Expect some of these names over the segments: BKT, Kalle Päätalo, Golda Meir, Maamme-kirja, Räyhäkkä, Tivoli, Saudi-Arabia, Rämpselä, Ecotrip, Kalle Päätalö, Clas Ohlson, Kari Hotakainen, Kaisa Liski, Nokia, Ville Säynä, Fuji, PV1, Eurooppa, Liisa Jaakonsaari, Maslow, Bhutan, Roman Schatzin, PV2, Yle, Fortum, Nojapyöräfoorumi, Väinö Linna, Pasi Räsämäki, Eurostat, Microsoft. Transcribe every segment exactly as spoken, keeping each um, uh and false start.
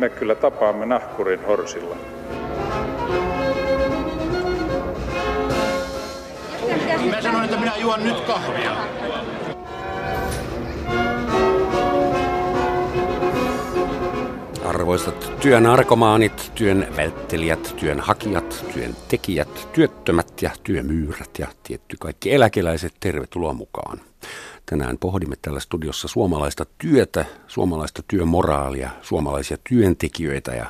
me kyllä tapaamme nahkurin horsilla. Mä sanon, että minä juon nyt kahvia. Arvoisat työn arkomaanit, työn välttelijät, työnhakijat, työntekijät, työttömät ja työmyyrät ja tietty kaikki eläkeläiset, tervetuloa mukaan. Tänään pohdimme täällä studiossa suomalaista työtä, suomalaista työmoraalia, suomalaisia työntekijöitä ja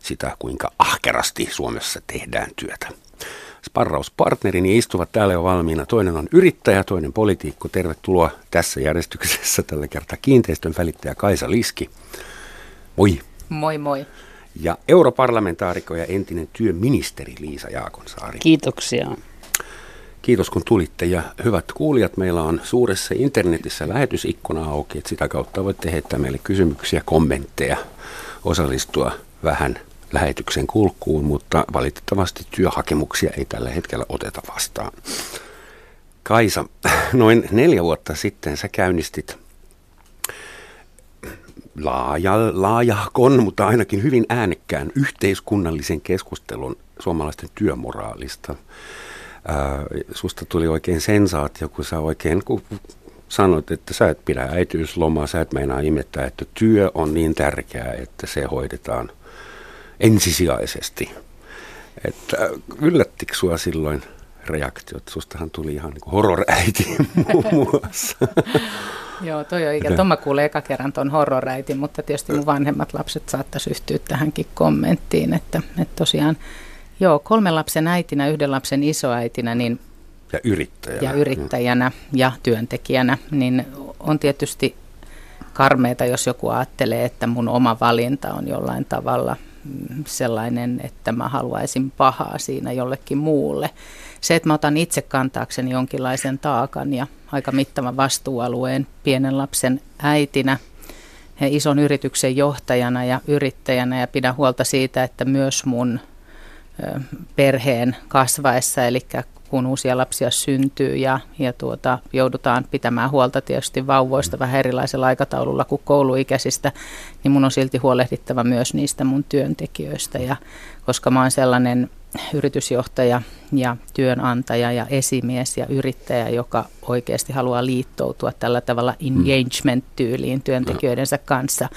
sitä, kuinka ahkerasti Suomessa tehdään työtä. Sparrauspartnerini istuvat täällä jo valmiina. Toinen on yrittäjä, toinen poliitikko. Tervetuloa tässä järjestyksessä tällä kertaa kiinteistön välittäjä Kaisa Liski. Moi. Moi moi. Ja europarlamentaarikko ja entinen työministeri Liisa Jaakonsaari. Kiitoksia. Kiitos kun tulitte ja hyvät kuulijat, meillä on suuressa internetissä lähetysikkuna auki, että sitä kautta voitte heittää meille kysymyksiä, kommentteja, osallistua vähän lähetyksen kulkuun, mutta valitettavasti työhakemuksia ei tällä hetkellä oteta vastaan. Kaisa, noin neljä vuotta sitten sä käynnistit laaja, laajahkon, mutta ainakin hyvin äänekkään yhteiskunnallisen keskustelun suomalaisten työmoraalista. Ää, susta tuli oikein sensaatio, kun sä oikein kun sanoit, että sä et pidä äitiyslomaa, sä et meinaa imettää, että työ on niin tärkeää, että se hoidetaan ensisijaisesti. Että yllättikö sua silloin reaktiot? Sustahan tuli ihan niin kuin horror-äiti muun muassa. Joo, toi on ikä. Tomma kuulee eka kerran ton horror-äitin, mutta tietysti mun vanhemmat lapset saattaisi yhtyä tähänkin kommenttiin, että, että tosiaan joo, kolmen lapsen äitinä, yhden lapsen isoäitinä niin, ja yrittäjänä, ja, yrittäjänä mm. ja työntekijänä, niin on tietysti karmeita, jos joku ajattelee, että mun oma valinta on jollain tavalla sellainen, että mä haluaisin pahaa siinä jollekin muulle. Se, että mä otan itse kantaakseni jonkinlaisen taakan ja aika mittavan vastuualueen pienen lapsen äitinä, ison yrityksen johtajana ja yrittäjänä ja pidän huolta siitä, että myös mun perheen kasvaessa, eli kun uusia lapsia syntyy ja, ja tuota, joudutaan pitämään huolta tietysti vauvoista vähän erilaisella aikataululla kuin kouluikäisistä, niin mun on silti huolehdittava myös niistä mun työntekijöistä. Ja koska mä oon sellainen yritysjohtaja ja työnantaja ja esimies ja yrittäjä, joka oikeasti haluaa liittoutua tällä tavalla engagement-tyyliin työntekijöidensä kanssa,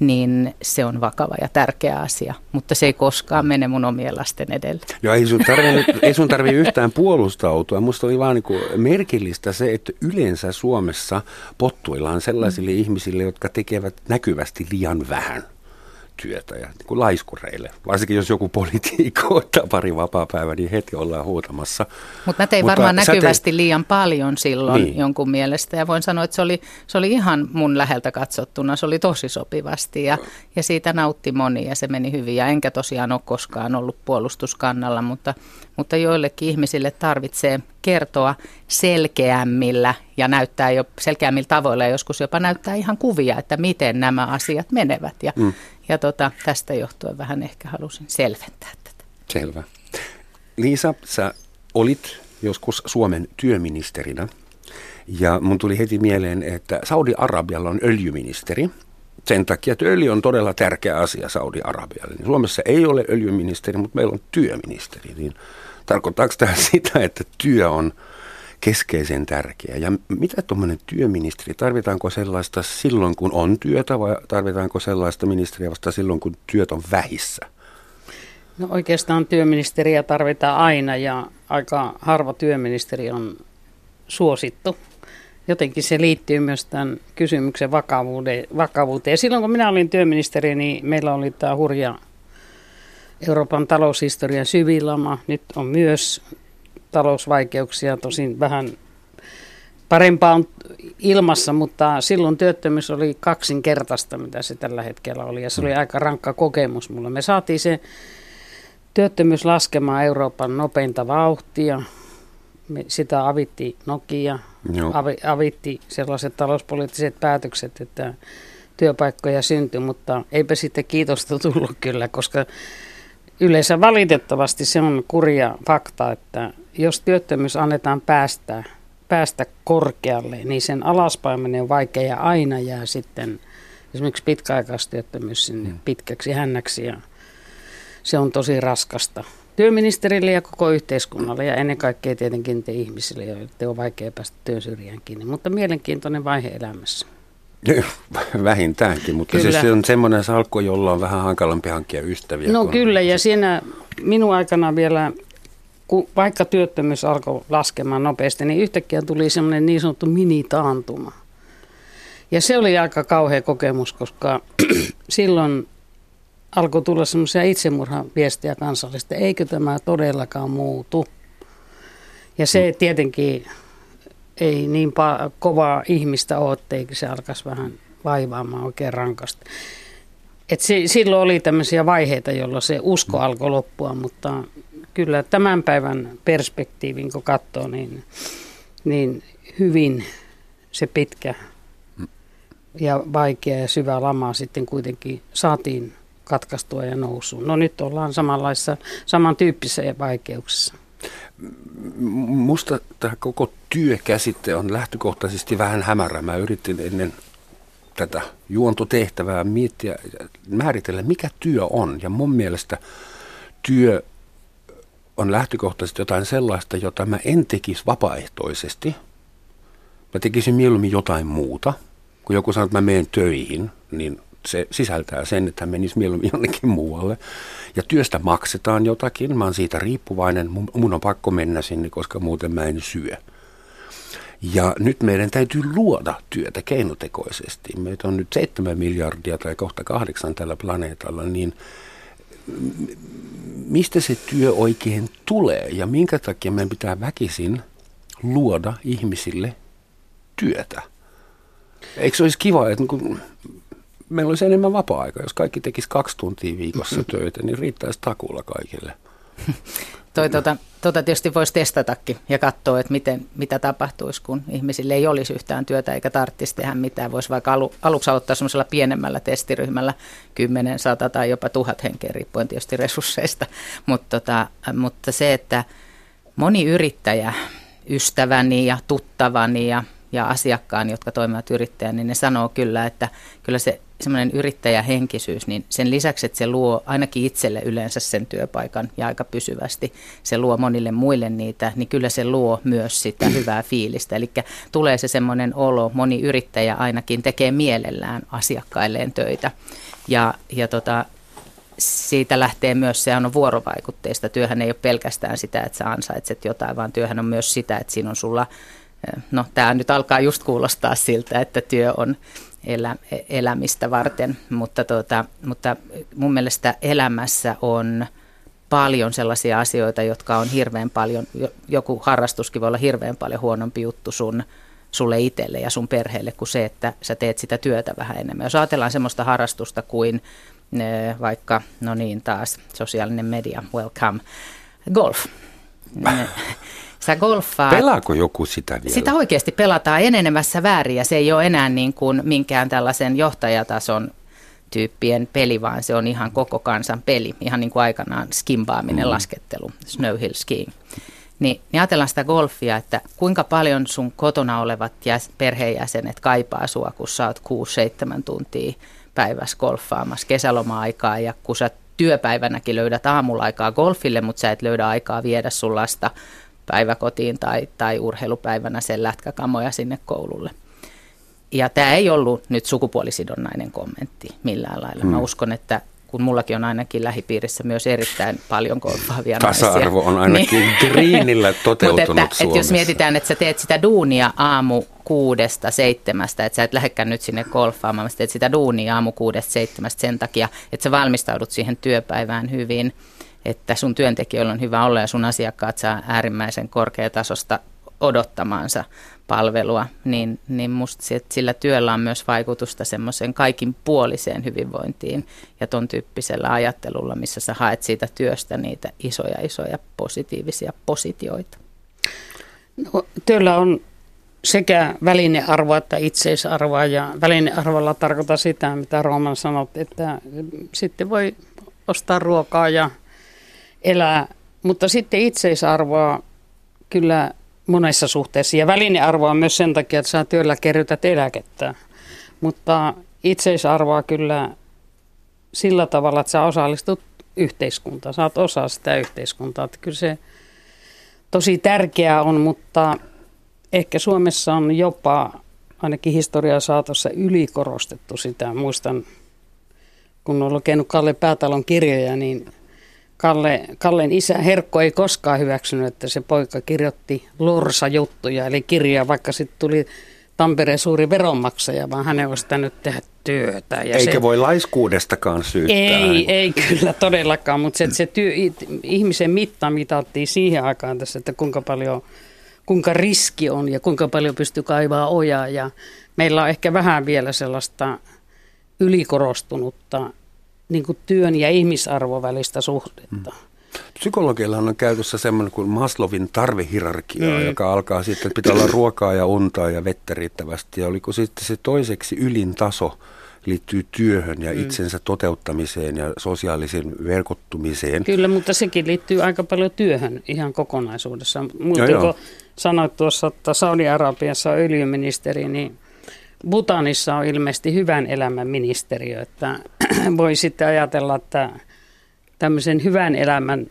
niin se on vakava ja tärkeä asia, mutta se ei koskaan mene mun omien lasten edelle. Ja ei sun tarvitse, ei sun tarvitse yhtään puolustautua. Musta oli vaan niin kuin merkillistä se, että yleensä Suomessa pottuillaan sellaisille mm. ihmisille, jotka tekevät näkyvästi liian vähän työtä ja niin kuin laiskureille. Varsinkin jos joku politiikko ottaa pari vapaapäivää, niin heti ollaan huutamassa. Mut mä tein Mutta varmaan näkyvästi tein liian paljon silloin niin jonkun mielestä. Ja voin sanoa, että se oli, se oli ihan mun läheltä katsottuna. Se oli tosi sopivasti ja, ja siitä nautti moni ja se meni hyvin. Ja enkä tosiaan ole koskaan ollut puolustuskannalla, mutta, mutta joillekin ihmisille tarvitsee kertoa selkeämmillä ja näyttää jo selkeämmillä tavoilla ja joskus jopa näyttää ihan kuvia, että miten nämä asiat menevät. Ja, mm. ja tota, tästä johtuen vähän ehkä halusin selventää tätä. Selvä. Liisa, sä olit joskus Suomen työministerinä ja mun tuli heti mieleen, että Saudi-Arabialla on öljyministeri. Sen takia, että öljy on todella tärkeä asia Saudi-Arabialle. Niin Suomessa ei ole öljyministeri, mutta meillä on työministeri, niin tarkoittaako tämä sitä, että työ on keskeisen tärkeä? Ja mitä tuommoinen työministeri, tarvitaanko sellaista silloin, kun on työtä vai tarvitaanko sellaista ministeriä vasta silloin, kun työt on vähissä? No oikeastaan työministeriä tarvitaan aina ja aika harva työministeri on suosittu. Jotenkin se liittyy myös tämän kysymyksen vakavuuteen. Silloin kun minä olin työministeri, niin meillä oli tämä hurja Euroopan taloushistorian syvin lama. Nyt on myös talousvaikeuksia, tosin vähän parempaa on ilmassa, mutta silloin työttömyys oli kaksinkertaista, mitä se tällä hetkellä oli. Ja se oli aika rankka kokemus mulle. Me saatiin se työttömyys laskemaan Euroopan nopeinta vauhtia. Me sitä avitti Nokia, avi, avitti sellaiset talouspoliittiset päätökset, että työpaikkoja syntyi, mutta eipä sitten kiitosta tullut kyllä, koska yleensä valitettavasti se on kurja fakta, että jos työttömyys annetaan päästä, päästä korkealle, niin sen alaspäin menee vaikea ja aina jää sitten esimerkiksi pitkäaikaistyöttömyys sinne mm. pitkäksi hännäksi, ja se on tosi raskasta työministerille ja koko yhteiskunnalle ja ennen kaikkea tietenkin te ihmisille, joille on vaikea päästä työn syrjään kiinni, mutta mielenkiintoinen vaihe elämässä. Vähintäänkin, mutta kyllä. Se on semmoinen salkku, jolla on vähän hankalampi hankkia ystäviä. No kyllä, ja siinä minun aikana vielä, kun vaikka työttömyys alkoi laskemaan nopeasti, niin yhtäkkiä tuli semmoinen niin sanottu minitaantuma. Ja se oli aika kauhea kokemus, koska silloin alkoi tulla semmoisia itsemurhaviestejä kansallista, eikö tämä todellakaan muutu. Ja se tietenkin ei niin pa- kovaa ihmistä ole, etteikö se alkaisi vähän vaivaamaan oikein rankasti. Et se, silloin oli tämmöisiä vaiheita, jolloin se usko alkoi loppua, mutta kyllä tämän päivän perspektiivin, kun katsoo, niin, niin hyvin se pitkä ja vaikea ja syvä lama sitten kuitenkin saatiin katkaistua ja nousuun. No nyt ollaan samanlaissa, samantyyppisissä vaikeuksissa. Musta tämä koko työkäsite on lähtökohtaisesti vähän hämärä. Mä yritin ennen tätä juontotehtävää miettiä, määritellä, mikä työ on. Ja mun mielestä työ on lähtökohtaisesti jotain sellaista, jota mä en tekisi vapaaehtoisesti. Mä tekisin mieluummin jotain muuta. Kun joku sanoo, että mä menen töihin, niin se sisältää sen, että menisi mieluummin jonnekin muualle. Ja työstä maksetaan jotakin. Mä oon siitä riippuvainen. Mun on pakko mennä sinne, koska muuten mä en syö. Ja nyt meidän täytyy luoda työtä keinotekoisesti. Meitä on nyt seitsemän miljardia tai kohta kahdeksan tällä planeetalla. Niin mistä se työ oikein tulee? Ja minkä takia meidän pitää väkisin luoda ihmisille työtä? Eikö se olisi kiva, että meillä olisi enemmän vapaa-aikaa. Jos kaikki tekisi kaksi tuntia viikossa töitä, niin riittäisi takuulla kaikille. Toi, tuota, tuota tietysti voisi testatakin ja katsoa, että miten, mitä tapahtuisi, kun ihmisille ei olisi yhtään työtä eikä tarvitsisi tehdä mitään. Voisi vaikka alu, aluksi aloittaa semmoisella pienemmällä testiryhmällä, kymmenen, sata tai jopa tuhat henkeä, riippuen tietysti resursseista. Mut tota, mutta se, että moni yrittäjä, ystäväni ja tuttavani ja, ja asiakkaani, jotka toimivat yrittäjän, niin ne sanoo kyllä, että kyllä se semmoinen yrittäjähenkisyys, niin sen lisäksi, että se luo ainakin itselle yleensä sen työpaikan ja aika pysyvästi, se luo monille muille niitä, niin kyllä se luo myös sitä hyvää fiilistä. Eli tulee se semmoinen olo, moni yrittäjä ainakin tekee mielellään asiakkailleen töitä ja, ja tota, siitä lähtee myös, sehän on vuorovaikutteista. Työhän ei ole pelkästään sitä, että sä ansaitset jotain, vaan työhän on myös sitä, että siinä on sulla, no tämä nyt alkaa just kuulostaa siltä, että työ on Elä, elämistä varten, mutta, tuota, mutta mun mielestä elämässä on paljon sellaisia asioita, jotka on hirveän paljon, joku harrastuskin voi olla hirveän paljon huonompi juttu sun, sulle itselle ja sun perheelle kuin se, että sä teet sitä työtä vähän enemmän. Jos ajatellaan semmoista harrastusta kuin vaikka, no niin taas, sosiaalinen media, welcome, golf. Sä golfaat. Pelaako joku sitä vielä? Sitä oikeasti pelataan enenevässä väärin ja se ei ole enää niin kuin minkään tällaisen johtajatason tyyppien peli, vaan se on ihan koko kansan peli. Ihan niin kuin aikanaan skimbaaminen, mm. laskettelu, snow hill skiing. Niin, niin ajatellaan sitä golfia, että kuinka paljon sun kotona olevat jäs, perheenjäsenet kaipaa sua, kun sä oot kuusi seitsemän tuntia päivässä golfaamassa kesäloma-aikaa ja kun sä työpäivänäkin löydät aamulla aikaa golfille, mutta sä et löydä aikaa viedä sun lasta päiväkotiin tai, tai urheilupäivänä sen lätkäkamoja sinne koululle. Ja tämä ei ollut nyt sukupuolisidonnainen kommentti millään lailla. Mä uskon, että kun mullakin on ainakin lähipiirissä myös erittäin paljon golfaavia naisia. Tasa-arvo on ainakin niin greenillä toteutunut että, Suomessa. Että jos mietitään, että sä teet sitä duunia aamu kuudesta seitsemästä, että sä et lähdekään nyt sinne golfaamaan, sä teet sitä duunia aamu kuudesta seitsemästä sen takia, että sä valmistaudut siihen työpäivään hyvin, että sun työntekijöillä on hyvä olla ja sun asiakkaat saa äärimmäisen korkeatasosta odottamaansa palvelua, niin, niin musta sillä työllä on myös vaikutusta semmoisen kaikin puoliseen hyvinvointiin ja ton tyyppisellä ajattelulla, missä sä haet siitä työstä niitä isoja, isoja positiivisia positioita. No, työllä on sekä välinearvoa että itseisarvoa ja välinearvolla tarkoittaa sitä, mitä Roman sanot, että sitten voi ostaa ruokaa ja elää, mutta sitten itseisarvoa kyllä monessa suhteessa ja välinearvoa myös sen takia, että sä työllä kerrytät eläkettä, mutta itseisarvoa kyllä sillä tavalla, että sä osallistut yhteiskuntaan, sä oot osa sitä yhteiskuntaa. Että kyllä se tosi tärkeää on, mutta ehkä Suomessa on jopa ainakin historiaa saatossa ylikorostettu sitä. Muistan, kun olen lukenut Kalle Päätalon kirjoja, niin Kalle, Kallen isä Herkko ei koskaan hyväksynyt, että se poika kirjoitti lorsajuttuja, eli kirjaa, vaikka sitten tuli Tampereen suuri veronmaksaja, vaan hänen olisi nyt tehdä työtä. Ja eikä se voi laiskuudestakaan syyttää. Ei, ei kyllä todellakaan, mutta se, se työ, ihmisen mitta mitattiin siihen aikaan tässä, että kuinka paljon, kuinka riski on ja kuinka paljon pystyy kaivaa ojaa. Ja meillä on ehkä vähän vielä sellaista ylikorostunutta niin kuin työn ja ihmisarvon välistä suhdetta. Mm. Psykologillahan on käytössä semmoinen kuin Maslowin tarvehierarkia, mm. joka alkaa sitten, että pitää olla ruokaa ja untaa ja vettä riittävästi. Ja oliko sitten se toiseksi ylin taso liittyy työhön ja itsensä toteuttamiseen ja sosiaalisen verkottumiseen. Kyllä, mutta sekin liittyy aika paljon työhön ihan kokonaisuudessaan. Muuten kun sanoit tuossa, että Saudi-Arabiassa on öljyministeri, niin Bhutanissa on ilmeisesti hyvän elämän ministeriö, että voi sitten ajatella, että tämmöisen hyvän elämän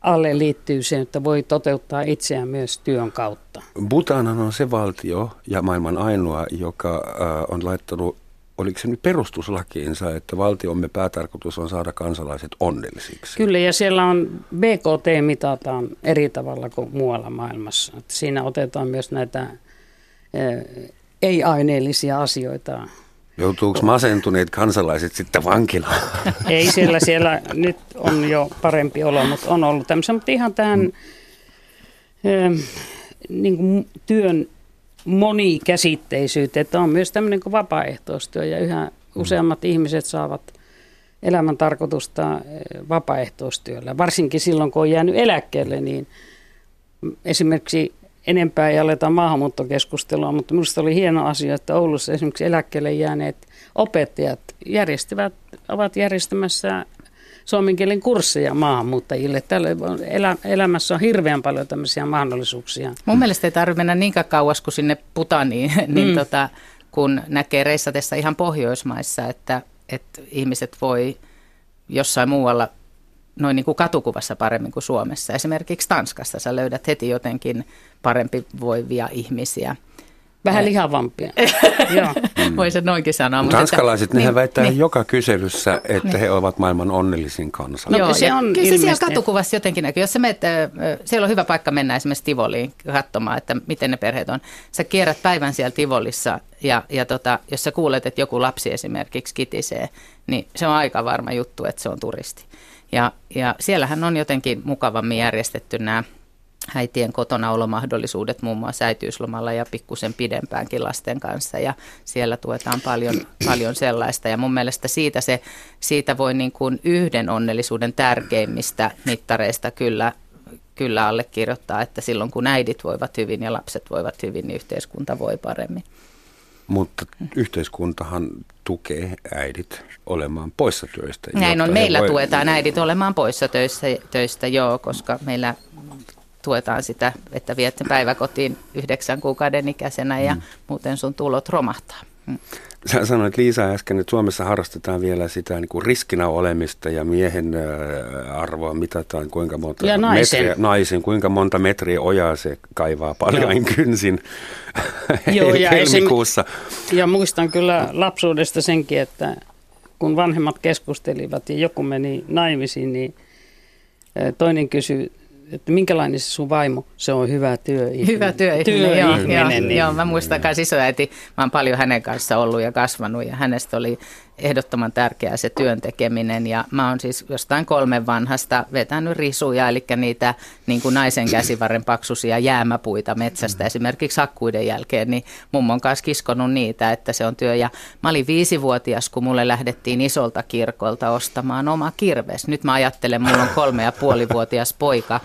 alle liittyy se, että voi toteuttaa itseään myös työn kautta. Bhutanhan on se valtio ja maailman ainoa, joka on laittanut, oliko se nyt perustuslakiinsa, että valtiomme päätarkoitus on saada kansalaiset onnellisiksi? Kyllä, ja siellä on B K T mitataan eri tavalla kuin muualla maailmassa. Että siinä otetaan myös näitä ei-aineellisia asioita. Joutuuko masentuneet kansalaiset sitten vankilaan? Ei siellä, siellä nyt on jo parempi olo, mutta on ollut tämmöisen. Mutta ihan tämän mm. niin kuin työn monikäsitteisyyteen, että on myös tämmöinen kuin vapaaehtoistyö ja yhä useammat mm. ihmiset saavat elämän tarkoitusta vapaaehtoistyöllä. Varsinkin silloin, kun on jäänyt eläkkeelle, niin esimerkiksi enempää ei aleta maahanmuuttokeskustelua, mutta minusta oli hieno asia, että Oulussa esimerkiksi eläkkeelle jääneet opettajat järjestävät, ovat järjestämässä suomen kielen kursseja maahanmuuttajille. Täällä elä, elämässä on hirveän paljon tämmöisiä mahdollisuuksia. Mun mielestä ei tarvitse mennä niinkään kauas kuin sinne Bhutaniin, niin mm. tota, kun näkee reissatessa ihan Pohjoismaissa, että, että ihmiset voi jossain muualla noin niin kuin katukuvassa paremmin kuin Suomessa. Esimerkiksi Tanskassa sä löydät heti jotenkin parempi voivia ihmisiä. Vähän lihavampia. Voi se noinkin sanoa. Mutta tanskalaiset, että nehän väittää niin, joka kyselyssä, että niin, he ovat maailman onnellisin kansa. No, joo, se on kyllä se siellä katukuvassa jotenkin näkyy. Jos sä meet, siellä on hyvä paikka mennä esimerkiksi Tivoliin katsomaan, että miten ne perheet on. Sä kierrät päivän siellä Tivolissa ja, ja tota, jos sä kuulet, että joku lapsi esimerkiksi kitisee, niin se on aika varma juttu, että se on turisti. Ja, ja siellähän on jotenkin mukavammin järjestetty nämä äitien kotonaolomahdollisuudet muun muassa äitiyslomalla ja pikkusen pidempäänkin lasten kanssa. Ja siellä tuetaan paljon, paljon sellaista. Ja mun mielestä siitä, se, siitä voi niin kuin yhden onnellisuuden tärkeimmistä mittareista kyllä, kyllä allekirjoittaa, että silloin kun äidit voivat hyvin ja lapset voivat hyvin, niin yhteiskunta voi paremmin. Mutta yhteiskuntahan tukee äidit olemaan poissa töistä. Näin on, meillä voi tuetaan äidit olemaan poissa töistä, töistä, joo, koska meillä tuetaan sitä, että viette päiväkotiin yhdeksän kuukauden ikäisenä ja mm. muuten sun tulot romahtaa. Mm. Sä sanoit, Liisa, äsken, että Suomessa harrastetaan vielä sitä niin kuin riskinä olemista ja miehen arvoa mitataan, kuinka monta ja naisen. metriä, naisen, kuinka monta metriä ojaa se kaivaa paljon Joo. kynsin Joo, ja helmikuussa. Esim, ja muistan kyllä lapsuudesta senkin, että kun vanhemmat keskustelivat ja joku meni naimisiin, niin toinen kysyi, että minkälainen se sun vaimo, se on hyvä työihminen. Hyvä työihminen, työ joo, joo, niin. joo. Mä muistan myös isoäiti, mä oon paljon hänen kanssa ollut ja kasvanut ja hänestä oli ehdottoman tärkeää se työn tekeminen. Ja mä oon siis jostain kolmen vanhasta vetänyt risuja, eli niitä niin kuin naisen käsivarren paksuisia jäämäpuita metsästä esimerkiksi hakkuiden jälkeen, niin mummon kanssa kiskonut niitä, että se on työ. Ja mä olin viisivuotias, kun mulle lähdettiin isolta kirkolta ostamaan oma kirves. Nyt mä ajattelen, mulla on kolme ja puolivuotias poika.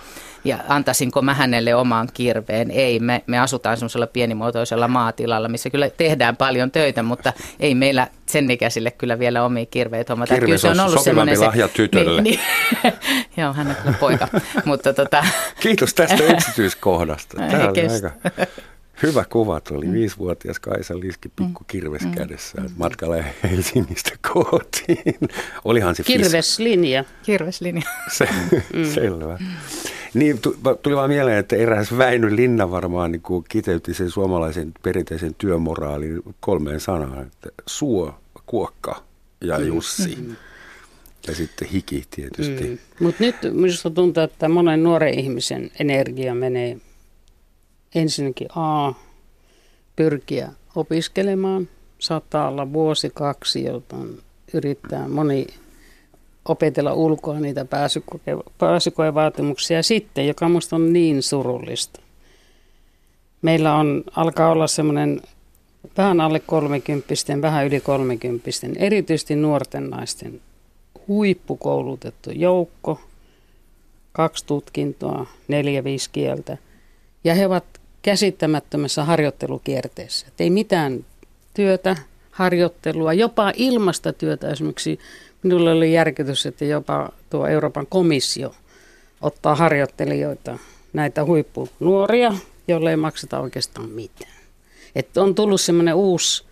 Ja antaisinko mä hänelle oman kirveen? Ei, me, me asutaan semmoisella pienimuotoisella maatilalla, missä kyllä tehdään paljon töitä, mutta ei meillä sen ikäisille kyllä vielä omia kirveitä hommata. Kirves on sopivampi lahja tytölle. Niin, niin. Joo, hän on kyllä poika. Mutta tota, kiitos tästä yksityiskohdasta. Tämä on aika Hyvä kuva tuli. Viisivuotias Kaisa Liski pikku kirves mm. kädessä matkalla Helsingistä kotiin. Olihan se kirveslinja. Kirveslinja. Se, mm. selvä. Niin, tuli vaan mieleen, että eräs Väinö Linna varmaan niin kuin kiteytti sen suomalaisen perinteisen työmoraalin kolmeen sanaan, että suo, kuokka ja Jussi. Mm. Ja sitten hiki tietysti. Mm. Mutta nyt minusta tuntuu, että monen nuoren ihmisen energia menee ensinnäkin A, pyrkiä opiskelemaan. Saattaa olla vuosi, kaksi, jota yrittää moni opetella ulkoa niitä pääsykoevaatimuksia sitten, joka minusta on niin surullista. Meillä on, alkaa olla semmoinen vähän alle kolmekymppisten, vähän yli kolmekymppisten, erityisesti nuorten naisten huippukoulutettu joukko, kaksi tutkintoa, neljä, viisi kieltä. Ja he ovat käsittämättömässä harjoittelukierteessä. Et ei mitään työtä, harjoittelua, jopa ilmasta työtä. Esimerkiksi minulle oli järkytys, että jopa tuo Euroopan komissio ottaa harjoittelijoita, näitä huippunuoria, joille ei makseta oikeastaan mitään. Et on tullut semmoinen uusi,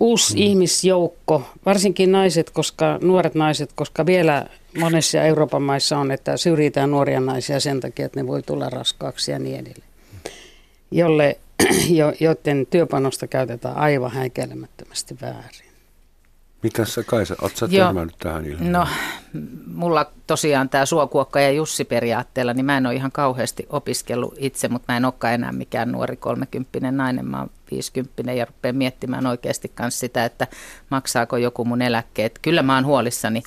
uusi hmm. ihmisjoukko, varsinkin naiset, koska, nuoret naiset, koska vielä monessa Euroopan maissa on, että syrjitään nuoria naisia sen takia, että ne voi tulla raskaaksi ja niin edelleen, jolle, jo, joiden työpanosta käytetään aivan häikäilemättömästi väärin. Mitäs sä, Kaisa, oot sä törmännyt tähän ilmiöön? No, mulla tosiaan tämä suokuokka ja Jussi periaatteella, niin mä en ole ihan kauheasti opiskellut itse, mutta mä en olekaan enää mikään nuori kolmekymppinen nainen, mä oon viisikymppinen ja rupean miettimään oikeasti myös sitä, että maksaako joku mun eläkkeet. Kyllä mä oon huolissani,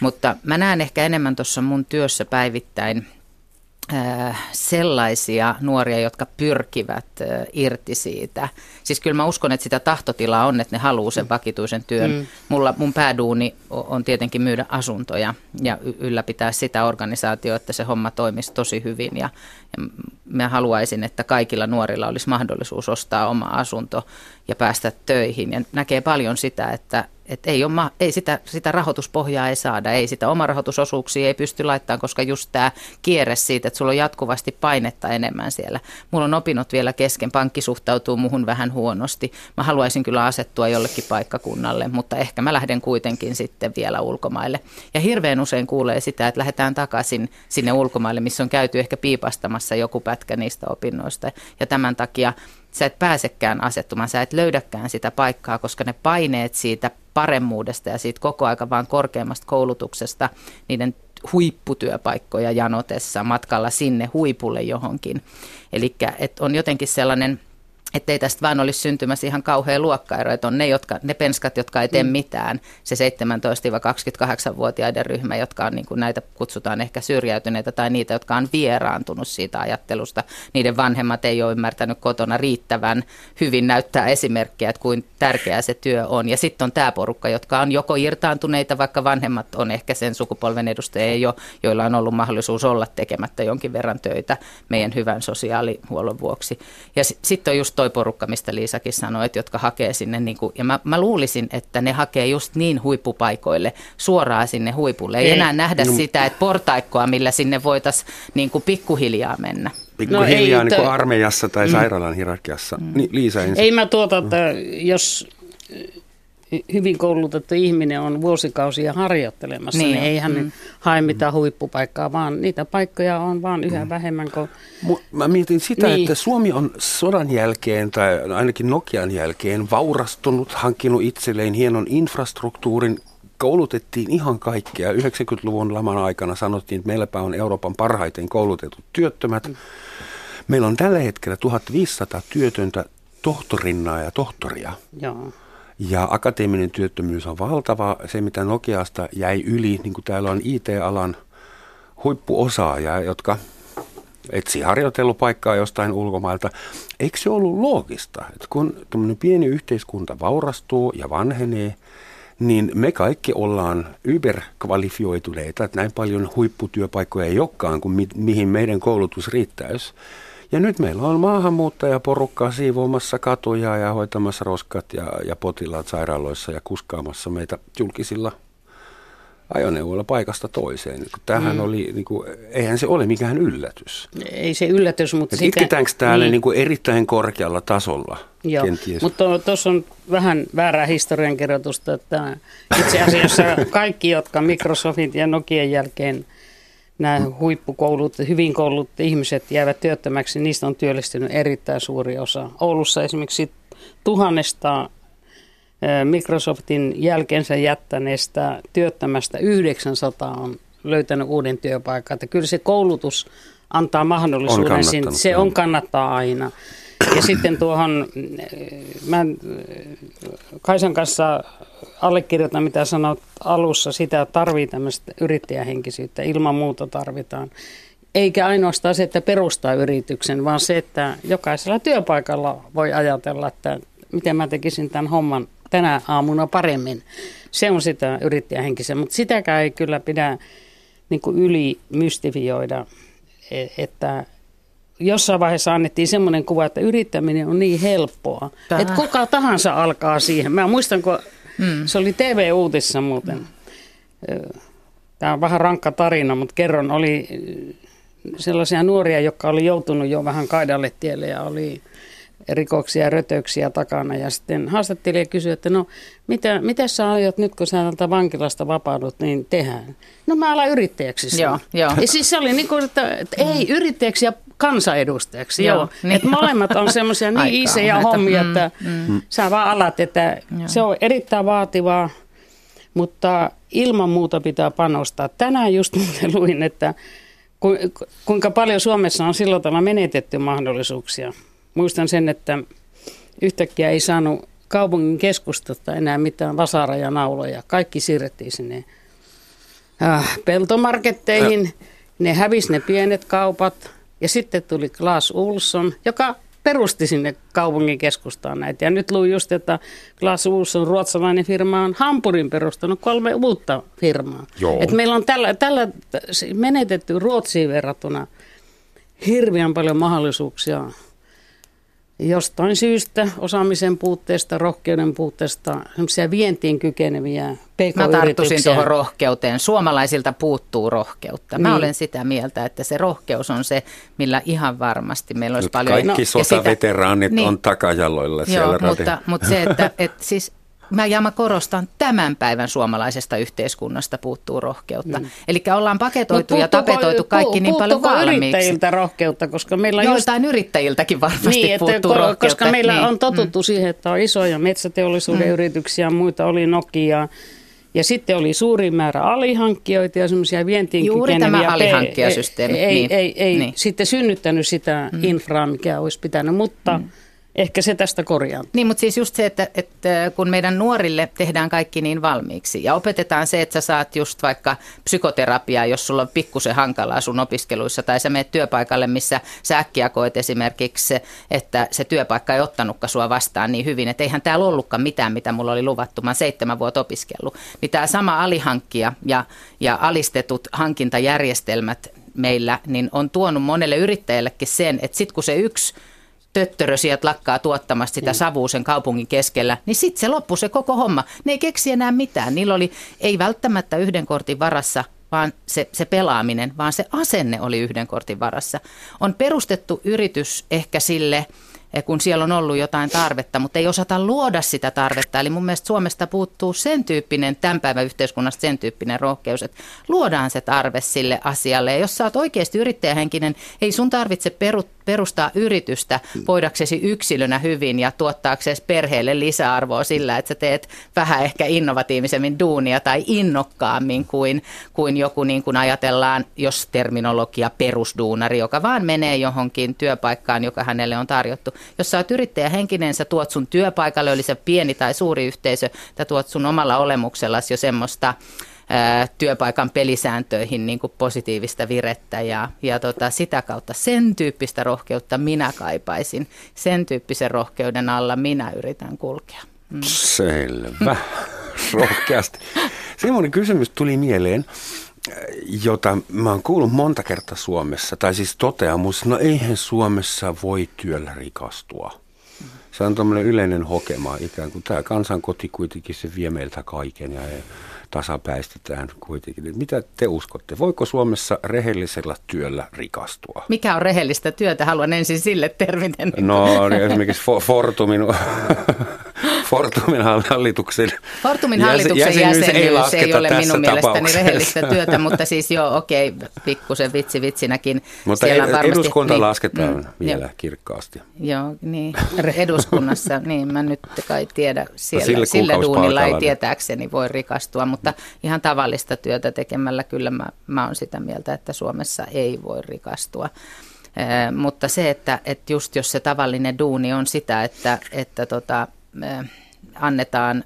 mutta mä näen ehkä enemmän tuossa mun työssä päivittäin sellaisia nuoria, jotka pyrkivät irti siitä. Siis kyllä mä uskon, että sitä tahtotilaa on, että ne haluaa sen vakituisen työn. Mm. Mulla, mun pääduuni on tietenkin myydä asuntoja ja ylläpitää sitä organisaatiota, että se homma toimisi tosi hyvin. Ja, ja mä haluaisin, että kaikilla nuorilla olisi mahdollisuus ostaa oma asunto ja päästä töihin. Ja näkee paljon sitä, että Et ei, ole, ei sitä, sitä rahoituspohjaa ei saada, ei sitä omarahoitusosuuksia ei pysty laittamaan, koska just tämä kierre siitä, että sulla on jatkuvasti painetta enemmän siellä. Mulla on opinnot vielä kesken, pankki suhtautuu muhun vähän huonosti. Mä haluaisin kyllä asettua jollekin paikkakunnalle, mutta ehkä mä lähden kuitenkin sitten vielä ulkomaille. Ja hirveän usein kuulee sitä, että lähdetään takaisin sinne ulkomaille, missä on käyty ehkä piipastamassa joku pätkä niistä opinnoista ja tämän takia sä et pääsekään asettumaan, sä et löydäkään sitä paikkaa, koska ne paineet siitä paremmuudesta ja siitä koko aika vaan korkeammasta koulutuksesta, niiden huipputyöpaikkoja janotessa matkalla sinne huipulle johonkin. Eli on jotenkin sellainen, että ei tästä vaan olisi syntymässä ihan kauhea luokkaero, että on ne, jotka, ne penskat, jotka ei tee mitään, se seitsemäntoista kaksikymmentäkahdeksanvuotiaiden ryhmä, jotka on niin kuin näitä kutsutaan ehkä syrjäytyneitä tai niitä, jotka on vieraantunut siitä ajattelusta. Niiden vanhemmat ei ole ymmärtänyt kotona riittävän hyvin näyttää esimerkkejä, että kuin tärkeää se työ on. Ja sitten on tämä porukka, jotka on joko irtaantuneita, vaikka vanhemmat on ehkä sen sukupolven edustajia jo, joilla on ollut mahdollisuus olla tekemättä jonkin verran töitä meidän hyvän sosiaalihuollon vuoksi. Ja sitten on just toi porukka, mistä Liisakin sanoi, että jotka hakee sinne, niin kuin, ja mä, mä luulisin, että ne hakee just niin huippupaikoille, suoraan sinne huipulle. Ei, ei enää nähdä no, sitä, että portaikkoa, millä sinne voitaisiin niin kuin pikkuhiljaa mennä. Pikkuhiljaa no, niin kuin armeijassa tai mm. sairaalan hierarkiassa. Mm. Niin, Liisa ensin. Ei mä tuota, että jos hyvin koulutettu ihminen on vuosikausia harjoittelemassa, niin, niin eihän mm. hae mitään huippupaikkaa, vaan niitä paikkoja on vaan yhä mm. vähemmän kuin. Mä mietin sitä, niin. että Suomi on sodan jälkeen tai ainakin Nokian jälkeen vaurastunut, hankkinut itselleen hienon infrastruktuurin. Koulutettiin ihan kaikkea. yhdeksänkymmentäluvun laman aikana sanottiin, että meilläpä on Euroopan parhaiten koulutetut työttömät. Mm. Meillä on tällä hetkellä tuhatviisisataa työtöntä tohtorinnaa ja tohtoria. Joo. Ja akateeminen työttömyys on valtava. Se, mitä Nokiasta jäi yli, niin kuin täällä on I T-alan huippuosaajia, jotka etsii harjoittelupaikkaa jostain ulkomailta. Eikö se ollut loogista, että kun tämmöinen pieni yhteiskunta vaurastuu ja vanhenee, niin me kaikki ollaan yberkvalifioituneita, että näin paljon huipputyöpaikkoja ei olekaan kuin mi- mihin meidän koulutus riittäisi. Ja nyt meillä on maahanmuuttajaporukkaa siivoamassa katuja ja hoitamassa roskat ja, ja potilaat sairaaloissa ja kuskaamassa meitä julkisilla ajoneuvoilla paikasta toiseen. Tämähän mm. oli, niin kuin, eihän se ole mikään yllätys. Ei se yllätys, mutta... Sitä, itketäänkö täällä niin. niin kuin erittäin korkealla tasolla? Joo, kenties? Mutta tuossa on vähän väärää historiankirjoitusta, että itse asiassa kaikki, jotka Microsoftin ja Nokian jälkeen nämä huippukoulut, hyvin koulut ihmiset jäävät työttömäksi, niistä on työllistynyt erittäin suuri osa. Oulussa esimerkiksi tuhannesta Microsoftin jälkeensä jättäneestä työttömästä yhdeksänsataa on löytänyt uuden työpaikan. Että kyllä se koulutus antaa mahdollisuuden. On se on kannattaa aina. Ja sitten tuohon, mä Kaisan kanssa allekirjoitan, mitä sanot alussa, sitä tarvii tämmöistä yrittäjähenkisyyttä, ilman muuta tarvitaan. Eikä ainoastaan se, että perustaa yrityksen, vaan se, että jokaisella työpaikalla voi ajatella, että miten mä tekisin tämän homman tänä aamuna paremmin. Se on sitä yrittäjähenkistä, mutta sitäkään ei kyllä pidä niin kuin yli mystifioida, että... Jossain vaiheessa annettiin semmoinen kuva, että yrittäminen on niin helppoa, Tää. että kuka tahansa alkaa siihen. Mä muistan, kun mm. se oli T V-uutisissa muuten. Mm. Tämä on vähän rankka tarina, mutta kerron, oli sellaisia nuoria, jotka oli joutunut jo vähän kaidalle tielle ja oli rikoksia ja rötöksiä takana. Ja sitten haastattelija kysyi, että no, mitä, mitä sä aiot nyt, kun sä tältä vankilasta vapaudut, niin tehdään? No mä alan yrittäjäksi. Joo, joo. Ja siis se oli niin kuin, että, että mm. ei yrittäjäksi ja kansanedustajaksi. Joo, joo. Niin. Että molemmat on semmoisia niin isoja hommia, mm, että mm. sä vaan alat, että joo. Se on erittäin vaativaa, mutta ilman muuta pitää panostaa. Tänään just luin, että kuinka paljon Suomessa on silloin tavalla menetetty mahdollisuuksia. Muistan sen, että yhtäkkiä ei saanut kaupungin keskustasta enää mitään vasarajanauloja. Kaikki siirrettiin sinne äh, peltomarketteihin. Ne hävisi ne pienet kaupat. Ja sitten tuli Clas Ohlson, joka perusti sinne kaupungin keskustaan näitä. Ja nyt luin just, että Clas Ohlson, ruotsalainen firma, on Hampurin perustanut kolme uutta firmaa. Et meillä on tällä, tällä menetetty Ruotsiin verrattuna hirveän paljon mahdollisuuksia. Jostain syystä, osaamisen puutteesta, rohkeuden puutteesta, semmoisia vientiin kykeneviä pk-yrityksiä. Mä tarttuisin tuohon rohkeuteen. Suomalaisilta puuttuu rohkeutta. Mä niin. olen sitä mieltä, että se rohkeus on se, millä ihan varmasti meillä olisi nyt paljon... Kaikki no, sotaveteraanit sitä, niin, on takajaloilla siellä. Joo, mutta, mutta se, että et siis... Mä, ja mä korostan, tämän päivän suomalaisesta yhteiskunnasta puuttuu rohkeutta. Mm. Eli ollaan paketoitu ja tapetoitu kaikki niin paljon valmiiksi. Yrittäjiltä rohkeutta, koska meillä on... Joiltain just... yrittäjiltäkin varmasti niin, puuttuu ko- rohkeutta. Koska meillä niin. on totuttu mm. siihen, että on isoja metsäteollisuuden mm. yrityksiä, muita oli Nokia. Ja sitten oli suuri määrä alihankkijoita ja semmoisia vientiin kykeneviä. Juuri tämä alihankkijasysteemi. Ei, niin. ei, ei, ei niin. sitten synnyttänyt sitä mm. infraa, mikä olisi pitänyt, mutta... Mm. Ehkä se tästä korjaa. Niin, mutta siis just se, että, että kun meidän nuorille tehdään kaikki niin valmiiksi ja opetetaan se, että sä saat just vaikka psykoterapiaa, jos sulla on pikkusen hankalaa sun opiskeluissa tai sä menet työpaikalle, missä sä äkkiä koet esimerkiksi, että se työpaikka ei ottanutkaan sua vastaan niin hyvin, että eihän täällä ollutkaan mitään, mitä mulla oli luvattu, mä seitsemän vuotta opiskellut. Niin tämä sama alihankkija ja, ja alistetut hankintajärjestelmät meillä niin on tuonut monelle yrittäjällekin sen, että sit kun se yksi töttörö sieltä lakkaa tuottamasta sitä savua sen kaupungin keskellä, niin sitten se loppui se koko homma. Ne ei keksi enää mitään. Niillä oli, ei välttämättä yhden kortin varassa, vaan se, se pelaaminen, vaan se asenne oli yhden kortin varassa. On perustettu yritys ehkä sille, kun siellä on ollut jotain tarvetta, mutta ei osata luoda sitä tarvetta. Eli mun mielestä Suomesta puuttuu sen tyyppinen, tämän päivän yhteiskunnasta sen tyyppinen rohkeus, että luodaan se tarve sille asialle. Ja jos sä oot oikeasti yrittäjähenkinen, ei sun tarvitse perustaa yritystä voidaksesi yksilönä hyvin ja tuottaaksesi perheelle lisäarvoa sillä, että sä teet vähän ehkä innovatiivisemmin duunia tai innokkaammin kuin, kuin joku, niin kuin ajatellaan, jos terminologia perusduunari, joka vaan menee johonkin työpaikkaan, joka hänelle on tarjottu. Jos sä oot yrittäjähenkinen, sä tuot sun työpaikalle, oli se pieni tai suuri yhteisö, sä tuot sun omalla olemuksellasi jo semmoista ää, työpaikan pelisääntöihin niin kuin positiivista virettä ja, ja tota, sitä kautta sen tyyppistä rohkeutta minä kaipaisin. Sen tyyppisen rohkeuden alla minä yritän kulkea. Mm. Selvä, rohkeasti. Semmoinen kysymys tuli mieleen, jota mä oon kuullut monta kertaa Suomessa, tai siis toteamus, no eihän Suomessa voi työllä rikastua. Se on tämmöinen yleinen hokema ikään kuin tämä kansankoti kuitenkin, se vie meiltä kaiken ja tasapäistetään kuitenkin. Mitä te uskotte? Voiko Suomessa rehellisellä työllä rikastua? Mikä on rehellistä työtä? Haluan ensin sille terviten. No niin, esimerkiksi Fortumin, Fortumin hallituksen, Fortumin hallituksen jäsenyys, jäsenyys ei, ei ole minun mielestäni rehellistä työtä, mutta siis joo, okei, pikkusen vitsi vitsinäkin. Mutta siellä varmasti, eduskunta niin, lasketaan mm, vielä jo, kirkkaasti. Joo, niin, eduskunnassa, niin mä nyt kai tiedä, siellä, no sillä duunilla ei tietääkseni voi rikastua, mutta ihan tavallista työtä tekemällä kyllä mä, mä olen sitä mieltä, että Suomessa ei voi rikastua. Eh, mutta se, että et just jos se tavallinen duuni on sitä, että, että tota, eh, annetaan,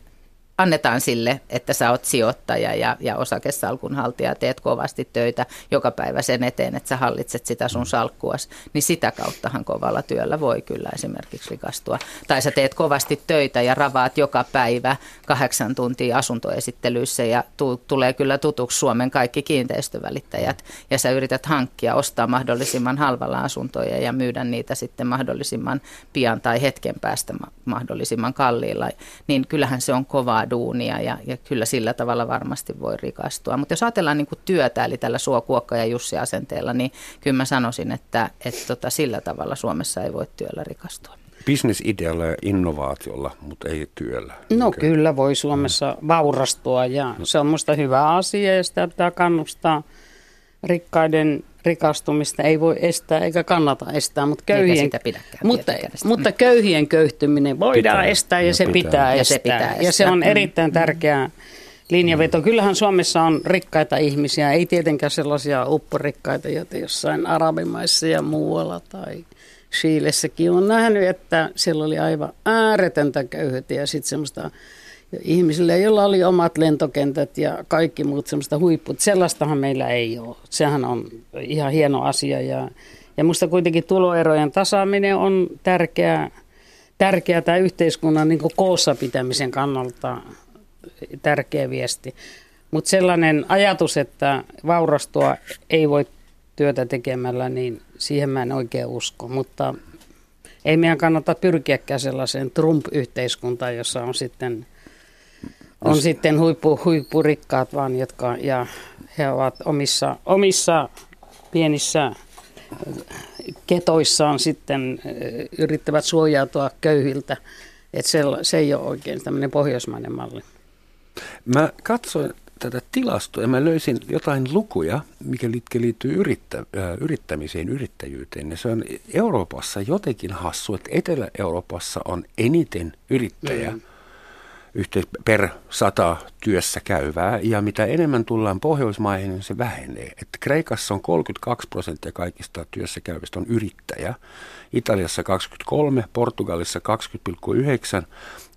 annetaan sille, että sä oot sijoittaja ja, ja osakesalkunhaltija, teet kovasti töitä joka päivä sen eteen, että sä hallitset sitä sun salkkuas, niin sitä kauttahan kovalla työllä voi kyllä esimerkiksi rikastua. Tai sä teet kovasti töitä ja ravaat joka päivä kahdeksan tuntia asuntoesittelyissä ja tu- tulee kyllä tutuksi Suomen kaikki kiinteistövälittäjät ja sä yrität hankkia, ostaa mahdollisimman halvalla asuntoja ja myydä niitä sitten mahdollisimman pian tai hetken päästä mahdollisimman kalliilla, niin kyllähän se on kovaa duunia ja, ja kyllä sillä tavalla varmasti voi rikastua. Mutta jos ajatellaan niin kuin työtä, eli tällä Suo, Kuokka ja Jussi-asenteella, niin kyllä mä sanoisin, että, että tota, sillä tavalla Suomessa ei voi työllä rikastua. Business-idealla ja innovaatiolla, mutta ei työllä. No eikä? Kyllä voi Suomessa mm. vaurastua ja se on musta hyvä asia ja sitä pitää kannustaa. Rikkaiden rikastumista ei voi estää eikä kannata estää, mutta köyhien, mutta, mutta köyhien köyhtyminen voidaan pitää, estää ja, ja, se pitää. Pitää ja se pitää estää. Ja se on erittäin tärkeä linjaveto. Kyllähän Suomessa on rikkaita ihmisiä, ei tietenkään sellaisia upporikkaita, joita jossain arabimaissa ja muualla tai Chilessäkin on nähnyt, että siellä oli aivan ääretöntä köyhyyttä ja sitten semmoista ihmisillä, joilla oli omat lentokentät ja kaikki muut semmoista huipput. Sellaistahan meillä ei ole. Sehän on ihan hieno asia. Ja, ja musta kuitenkin tuloerojen tasaaminen on tärkeää, tärkeää tämä yhteiskunnan niin kuin koossa pitämisen kannalta tärkeä viesti. Mutta sellainen ajatus, että vaurastua ei voi työtä tekemällä, niin siihen mä en oikein usko. Mutta ei meidän kannata pyrkiäkään sellaiseen Trump-yhteiskuntaan, jossa on sitten... On sitten huippu, huippurikkaat vaan, jotka, ja he ovat omissa, omissa pienissä ketoissaan sitten yrittävät suojautua köyhiltä. Et se, se ei ole oikein tämmöinen pohjoismainen malli. Mä katsoin tätä tilastoa ja mä löysin jotain lukuja, mikä liittyy yrittä, yrittämiseen, yrittäjyyteen. Ja se on Euroopassa jotenkin hassu, että Etelä-Euroopassa on eniten yrittäjä. Mm. per sata työssä käyvää, ja mitä enemmän tullaan Pohjoismaihin, niin se vähenee. Et Kreikassa on kolmekymmentäkaksi prosenttia kaikista työssä käyvistä on yrittäjä, Italiassa kaksikymmentäkolme, Portugalissa kaksikymmentä pilkku yhdeksän,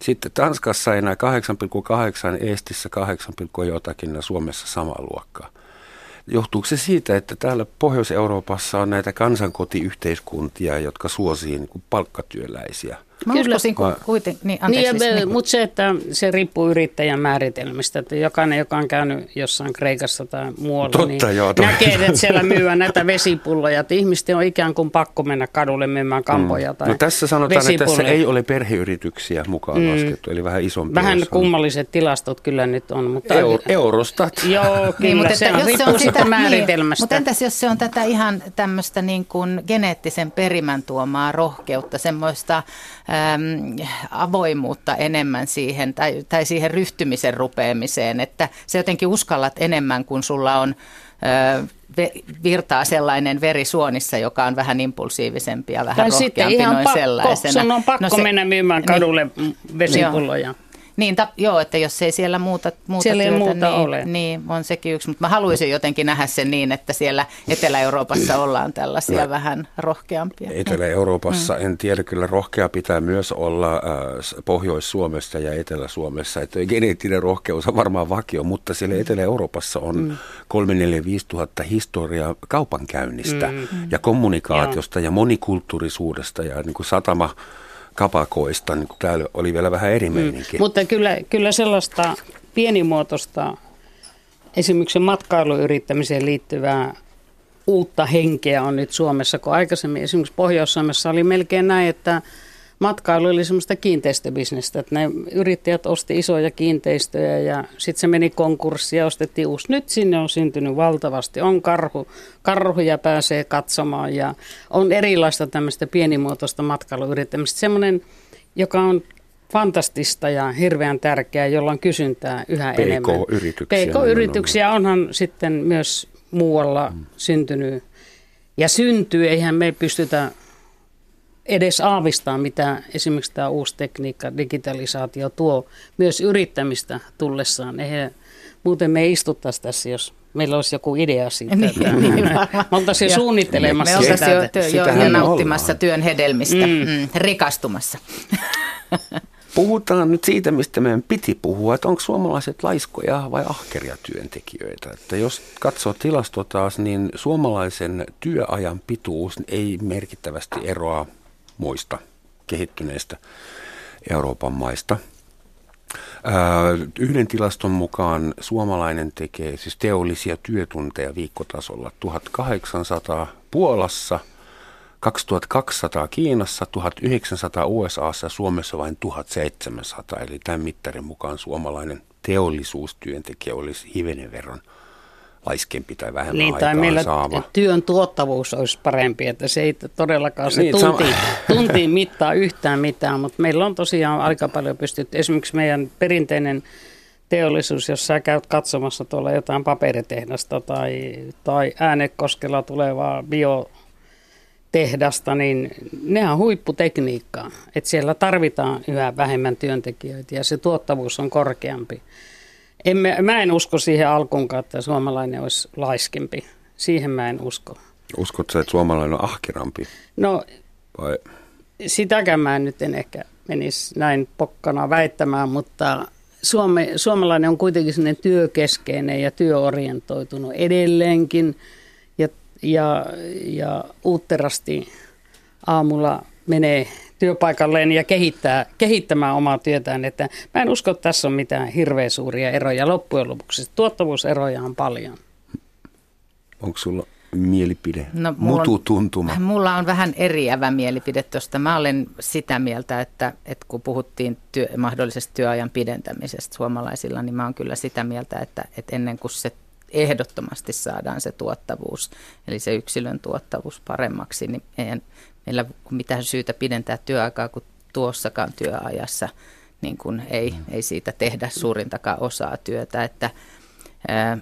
sitten Tanskassa enää kahdeksan pilkku kahdeksan, Eestissä kahdeksan, jotakin ja Suomessa sama luokka. Johtuuko se siitä, että täällä Pohjois-Euroopassa on näitä kansankotiyhteiskuntia, jotka suosii niin kuin palkkatyöläisiä? Mä uskoisin kuitenkin. Niin, niin, niin, mutta se, että se riippuu yrittäjän määritelmistä, että jokainen, joka on käynyt jossain Kreikassa tai muualla, totta, niin joo, näkee, että siellä myyvät näitä vesipulloja, että ihmisten on ikään kuin pakko mennä kadulle myymään kampoja mm. tai no tässä sanotaan, vesipulloja. Että tässä ei ole perheyrityksiä mukaan mm. laskettu, eli vähän isompi. Vähän osa. Kummalliset tilastot kyllä nyt on. Mutta Euro, Eurostat. Joo, kyllä, mutta se on, riippuu sitä määritelmästä. Niin, mutta entäs jos se on tätä ihan tämmöistä niin kuin geneettisen perimän tuomaa rohkeutta, semmoista... Äm, avoimuutta enemmän siihen tai, tai siihen ryhtymisen rupeamiseen, että sä jotenkin uskallat enemmän, kun sulla on ö, virtaa sellainen veri suonissa, joka on vähän impulsiivisempi ja vähän rohkeampi noin pakko, sellaisena. Sun on pakko no se, mennä myymään kadulle niin, vesipulloja. Joo. Niin, ta, joo, että jos ei siellä muuta, muuta siellä työtä, muuta niin, ole. Niin on sekin yksi. Mutta mä haluaisin jotenkin nähdä sen niin, että siellä Etelä-Euroopassa ollaan tällaisia no. vähän rohkeampia. Etelä-Euroopassa mm. en tiedä, kyllä rohkea pitää myös olla äh, Pohjois-Suomessa ja Etelä-Suomessa. Että geneettinen rohkeus on varmaan vakio, mutta siellä Etelä-Euroopassa on mm. kolme neljä viisi tuhatta historiaa kaupankäynnistä mm. ja kommunikaatiosta mm. ja monikulttuurisuudesta ja niin kuin satama... kapakoista, niin täällä oli vielä vähän eri meininki. Mm, mutta kyllä, kyllä sellaista pienimuotoista esimerkiksi matkailuyrittämiseen liittyvää uutta henkeä on nyt Suomessa, kun aikaisemmin esimerkiksi Pohjois-Suomessa oli melkein näin, että matkailu oli semmoista kiinteistöbisnestä, että ne yrittäjät osti isoja kiinteistöjä ja sitten se meni konkurssiin ja ostettiin uusi. Nyt sinne on syntynyt valtavasti, on karhu, karhuja pääsee katsomaan ja on erilaista tämmöistä pienimuotoista matkailuyrittämistä, semmoinen, joka on fantastista ja hirveän tärkeää, jolla on kysyntää yhä enemmän. P K-yrityksiä. P K-yrityksiä onhan sitten myös muualla mm. syntynyt ja syntyy, eihän me pystytä edes aavistaa, mitä esimerkiksi tämä uusi tekniikka, digitalisaatio tuo myös yrittämistä tullessaan. Eihän, muuten me ei istuttaisi tässä, jos meillä olisi joku idea siitä. Niin, niin, me oltaisiin jo suunnittelemassa me sitä. Me oltaisiin jo, jo nauttimassa ollaan työn hedelmistä, mm. Mm, rikastumassa. Puhutaan nyt siitä, mistä meidän piti puhua, että onko suomalaiset laiskoja vai ahkeria työntekijöitä. Että jos katsoo tilastoa taas, niin suomalaisen työajan pituus ei merkittävästi eroa muista kehittyneistä Euroopan maista. Yhden tilaston mukaan suomalainen tekee siis teollisia työtunteja viikkotasolla tuhatkahdeksansataa Puolassa, kaksituhattakaksisataa Kiinassa, tuhatyhdeksänsataa U S A:ssa ja Suomessa vain tuhatseitsemänsataa, eli tämän mittarin mukaan suomalainen teollisuustyöntekijä olisi hivenen verran laiskempi tai vähemmän niin, aikaan meillä saava. Työn tuottavuus olisi parempi, että se ei todellakaan se niin, tuntiin, tuntiin mittaa yhtään mitään, mutta meillä on tosiaan aika paljon pystytty, esimerkiksi meidän perinteinen teollisuus, jos sä käyt katsomassa tuolla jotain paperitehdasta tai, tai Äänekoskella tulevaa bio tehdasta, niin ne on huipputekniikkaa, että siellä tarvitaan yhä vähemmän työntekijöitä ja se tuottavuus on korkeampi. Emme, mä en usko siihen alkuunkaan, että suomalainen olisi laiskempi. Siihen mä en usko. Uskotko sä, että suomalainen on ahkerampi? No, vai? Sitäkään mä en nyt en ehkä menisi näin pokkana väittämään, mutta Suome, suomalainen on kuitenkin sellainen työkeskeinen ja työorientoitunut edelleenkin. Ja, ja uutterasti aamulla menee työpaikalleen ja kehittää, kehittämään omaa työtään. Että mä en usko, että tässä on mitään hirveän suuria eroja loppujen lopuksi. Tuottavuuseroja on paljon. Onko sulla mielipide? No, mututuntuma? Mulla on vähän eriävä mielipide tuosta. Mä olen sitä mieltä, että, että kun puhuttiin työ, mahdollisesta työajan pidentämisestä suomalaisilla, niin mä oon kyllä sitä mieltä, että, että ennen kuin se ehdottomasti saadaan se tuottavuus, eli se yksilön tuottavuus paremmaksi, niin eihän meillä ole mitään syytä pidentää työaikaa, kun tuossakaan työajassa niin kun ei, ei siitä tehdä suurintakaan osaa työtä. Että, ää,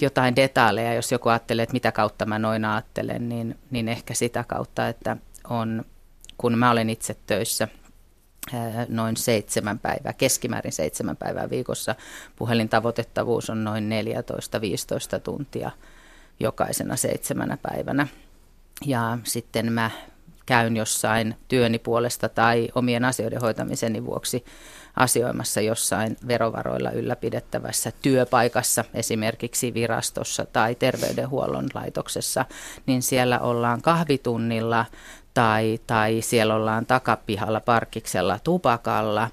jotain detaaleja, jos joku ajattelee, että mitä kautta mä noin ajattelen, niin, niin ehkä sitä kautta, että on, kun mä olen itse töissä noin seitsemän päivää, keskimäärin seitsemän päivää viikossa. Puhelintavoitettavuus on noin neljätoista viisitoista tuntia jokaisena seitsemänä päivänä. Ja sitten mä käyn jossain työni puolesta tai omien asioiden hoitamiseni vuoksi asioimassa jossain verovaroilla ylläpidettävässä työpaikassa, esimerkiksi virastossa tai terveydenhuollon laitoksessa, niin siellä ollaan kahvitunnilla, Tai, tai siellä ollaan takapihalla, parkiksella, tupakalla,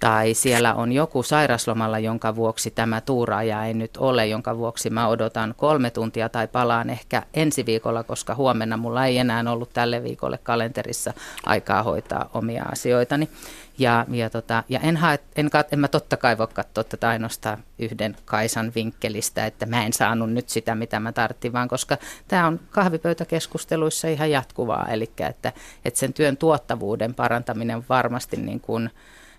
tai siellä on joku sairaslomalla, jonka vuoksi tämä tuuraaja ei nyt ole, jonka vuoksi mä odotan kolme tuntia tai palaan ehkä ensi viikolla, koska huomenna mulla ei enää ollut tälle viikolle kalenterissa aikaa hoitaa omia asioitani. Ja, ja, tota, ja en, hae, en, en mä totta kai voi katsoa tätä ainoastaan yhden Kaisan vinkkelistä, että mä en saanut nyt sitä, mitä mä tarvitsin, vaan koska tämä on kahvipöytäkeskusteluissa ihan jatkuvaa, eli että, että sen työn tuottavuuden parantaminen on varmasti niin kuin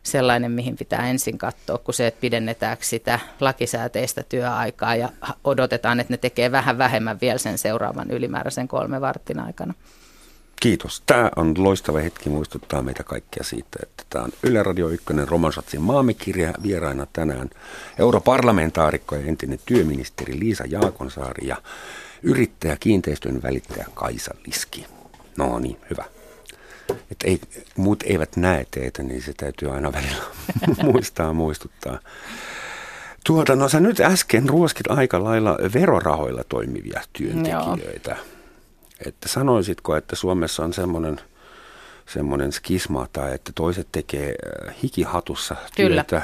sellainen, mihin pitää ensin katsoa, kun se, että pidennetäänkö sitä lakisääteistä työaikaa ja odotetaan, että ne tekee vähän vähemmän vielä sen seuraavan ylimääräisen kolme vartin aikana. Kiitos. Tämä on loistava hetki muistuttaa meitä kaikkia siitä, että tämä on Yle Radio yksi, Roman Schatzin Maamme-kirja. Vieraina tänään europarlamentaarikko ja entinen työministeri Liisa Jaakonsaari ja yrittäjä, kiinteistön välittäjä Kaisa Liski. No niin, hyvä. Että ei, muut eivät näe teitä, niin se täytyy aina välillä muistaa muistuttaa. Tuota, no sä nyt äsken ruoskit aika lailla verorahoilla toimivia työntekijöitä. Joo. Että sanoisitko, että Suomessa on semmoinen, semmoinen skisma tai että toiset tekee hikihatussa työtä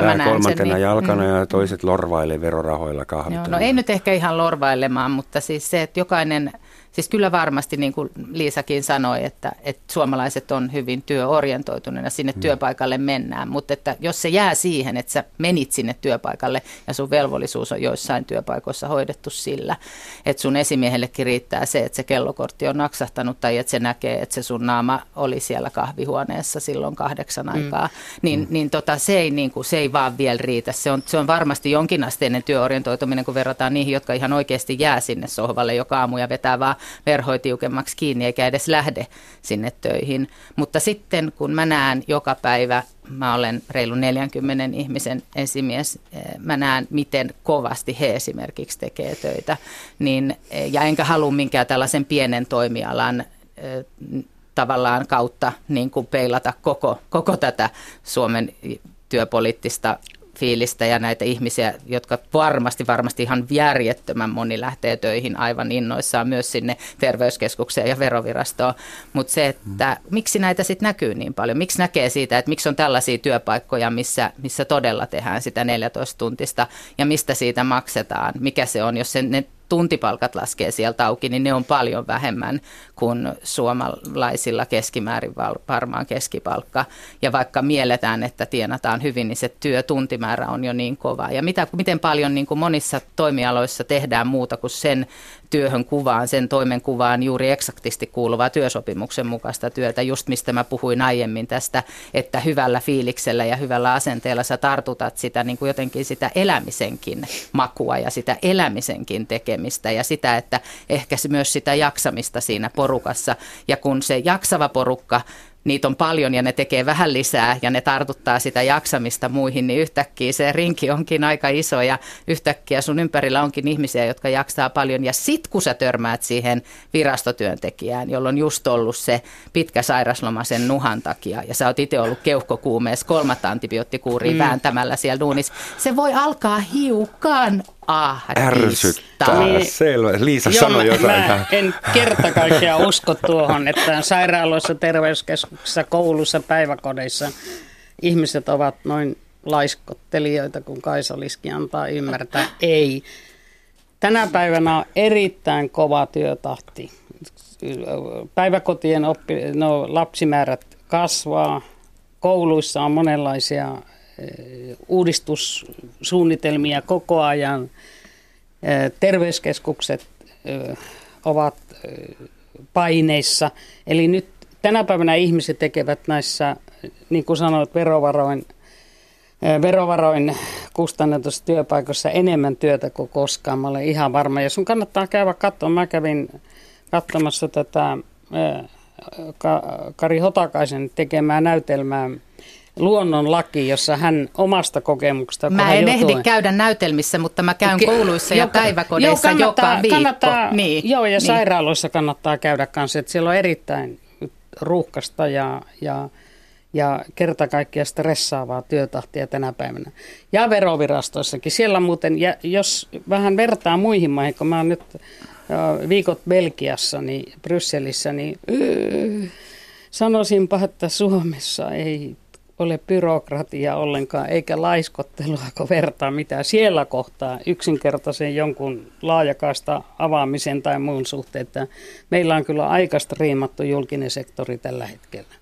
pää kolmantena niin jalkana ja toiset lorvailee verorahoilla kahvitella? No ei nyt ehkä ihan lorvailemaan, mutta siis se, että jokainen Siis kyllä varmasti, niin kuin Liisakin sanoi, että, että suomalaiset on hyvin työorientoituneena, sinne mm. työpaikalle mennään. Mutta että jos se jää siihen, että sä menit sinne työpaikalle ja sun velvollisuus on joissain työpaikoissa hoidettu sillä, että sun esimiehellekin riittää se, että se kellokortti on naksahtanut tai että se näkee, että se sun naama oli siellä kahvihuoneessa silloin kahdeksan aikaa, mm. niin, niin tota, se, ei, niin kuin, se ei vaan vielä riitä. Se on, se on varmasti jonkinasteinen työorientoituminen, kun verrataan niihin, jotka ihan oikeasti jää sinne sohvalle joka aamu ja vetää vaan verhoi tiukemmaksi kiinni eikä edes lähde sinne töihin. Mutta sitten kun mä näen joka päivä, mä olen reilu neljänkymmenen ihmisen esimies, mä näen miten kovasti he esimerkiksi tekee töitä. Niin, ja enkä halua minkään tällaisen pienen toimialan tavallaan kautta niin kuin peilata koko, koko tätä Suomen työpoliittista fiilistä ja näitä ihmisiä, jotka varmasti, varmasti ihan järjettömän moni lähtee töihin aivan innoissaan myös sinne terveyskeskukseen ja verovirastoon. Mutta se, että mm. miksi näitä sitten näkyy niin paljon? Miksi näkee siitä, että miksi on tällaisia työpaikkoja, missä, missä todella tehdään sitä neljätoista tuntista ja mistä siitä maksetaan? Mikä se on, jos se, ne tuntipalkat laskee sieltä auki, niin ne on paljon vähemmän kuin suomalaisilla keskimäärin varmaan keskipalkka. Ja vaikka mielletään, että tienataan hyvin, niin se työtuntimäärä on jo niin kova. Ja mitä, miten paljon niin kuin monissa toimialoissa tehdään muuta kuin sen työhön kuvaan, sen toimenkuvaan juuri eksaktisti kuuluvaa työsopimuksen mukaista työtä, just mistä mä puhuin aiemmin tästä, että hyvällä fiiliksellä ja hyvällä asenteella sä tartutat sitä niin kuin jotenkin sitä elämisenkin makua ja sitä elämisenkin tekemistä ja sitä, että ehkä myös sitä jaksamista siinä porukassa ja kun se jaksava porukka, niitä on paljon ja ne tekee vähän lisää ja ne tartuttaa sitä jaksamista muihin, niin yhtäkkiä se rinki onkin aika iso ja yhtäkkiä sun ympärillä onkin ihmisiä, jotka jaksaa paljon. Ja sit kun sä törmäät siihen virastotyöntekijään, jolla on just ollut se pitkä sairasloma sen nuhan takia ja sä oot itse ollut keuhkokuumeessa kolmatta antibioottikuuria mm. vääntämällä siellä duunissa, se voi alkaa hiukan ahdistaa. Ärsyttää, niin, selvä. Liisa jo, sanoi mä, jotain. Mä en kerta kaikkiaan usko tuohon, että sairaaloissa, terveyskeskuksissa, koulussa, päiväkodeissa ihmiset ovat noin laiskottelijoita, kun Kaisa Liski antaa ymmärtää. Ei. Tänä päivänä on erittäin kova työtahti. Päiväkotien oppi, no, lapsimäärät kasvaa, kouluissa on monenlaisia uudistussuunnitelmia koko ajan. Terveyskeskukset ovat paineissa. Eli nyt tänä päivänä ihmiset tekevät näissä, niin kuin sanoit, verovaroin, verovaroin kustannetussa työpaikassa enemmän työtä kuin koskaan. Mä olen ihan varma. Ja sun kannattaa käydä katsomaan. Mä kävin katsomassa tätä Kari Hotakaisen tekemää näytelmää Luonnonlaki, jossa hän omasta kokemuksesta... Mä en ehdi käydä näytelmissä, mutta mä käyn kouluissa ja päiväkodeissa joka, joka viikko. Kannattaa, niin, joo, ja niin. Sairaaloissa kannattaa käydä kanssa, että siellä on erittäin ruuhkasta ja, ja, ja kerta kaikkiaan stressaavaa työtahtia tänä päivänä. Ja verovirastoissakin. Siellä muuten, ja jos vähän vertaa muihin maihin, kun mä oon nyt viikot Belgiassa, niin Brysselissä, niin yh, sanoisinpa, että Suomessa ei... ole byrokratiaa ollenkaan, eikä laiskottelua, kun vertaa mitään siellä kohtaa yksinkertaisen jonkun laajakaista avaamisen tai muun suhteen. Että meillä on kyllä aika striimattu julkinen sektori tällä hetkellä.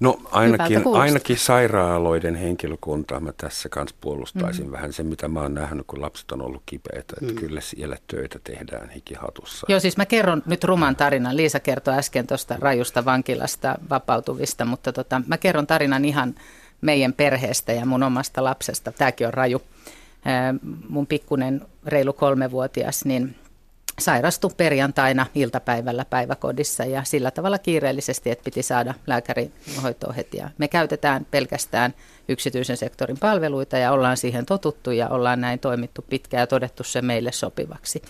No ainakin, ainakin sairaaloiden henkilökuntaa mä tässä kanssa puolustaisin mm-hmm. vähän sen, mitä mä oon nähnyt, kun lapset on ollut kipeitä, että mm-hmm. kyllä siellä töitä tehdään hikihatussa. Joo, siis mä kerron nyt ruman tarinan. Liisa kertoi äsken tuosta rajusta vankilasta vapautuvista, mutta tota, mä kerron tarinan ihan meidän perheestä ja mun omasta lapsesta. Tääkin on raju. Mun pikkunen reilu kolmevuotias, niin... sairastui perjantaina iltapäivällä päiväkodissa ja sillä tavalla kiireellisesti, että piti saada lääkärihoitoa heti. Ja me käytetään pelkästään yksityisen sektorin palveluita ja ollaan siihen totuttu ja ollaan näin toimittu pitkään ja todettu se meille sopivaksi.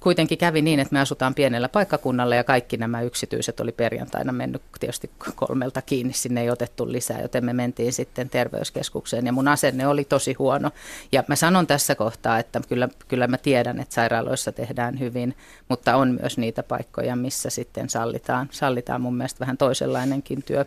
Kuitenkin kävi niin, että me asutaan pienellä paikkakunnalla ja kaikki nämä yksityiset oli perjantaina mennyt tietysti kolmelta kiinni, sinne ei otettu lisää, joten me mentiin sitten terveyskeskukseen ja mun asenne oli tosi huono. Ja mä sanon tässä kohtaa, että kyllä, kyllä mä tiedän, että sairaaloissa tehdään hyvin, mutta on myös niitä paikkoja, missä sitten sallitaan, sallitaan mun mielestä vähän toisenlainenkin työ,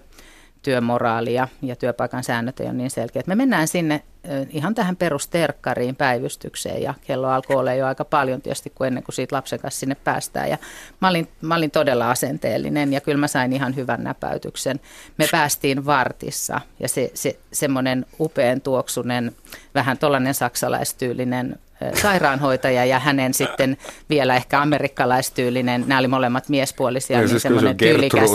työmoraali ja, ja työpaikan säännöt ei ole niin selkeä. Me mennään sinne ihan tähän perusterkkariin päivystykseen ja kello alkoi olla jo aika paljon tietysti kuin ennen kuin siitä lapsen kanssa sinne päästään. Ja mä, olin, mä olin todella asenteellinen ja kyllä mä sain ihan hyvän näpäytyksen. Me päästiin vartissa ja se, se, semmoinen upean tuoksunen, vähän tuollainen saksalaistyylinen sairaanhoitaja ja hänen sitten vielä ehkä amerikkalaistyylinen, nämä oli molemmat miespuolisia, niin semmoinen tyylikäs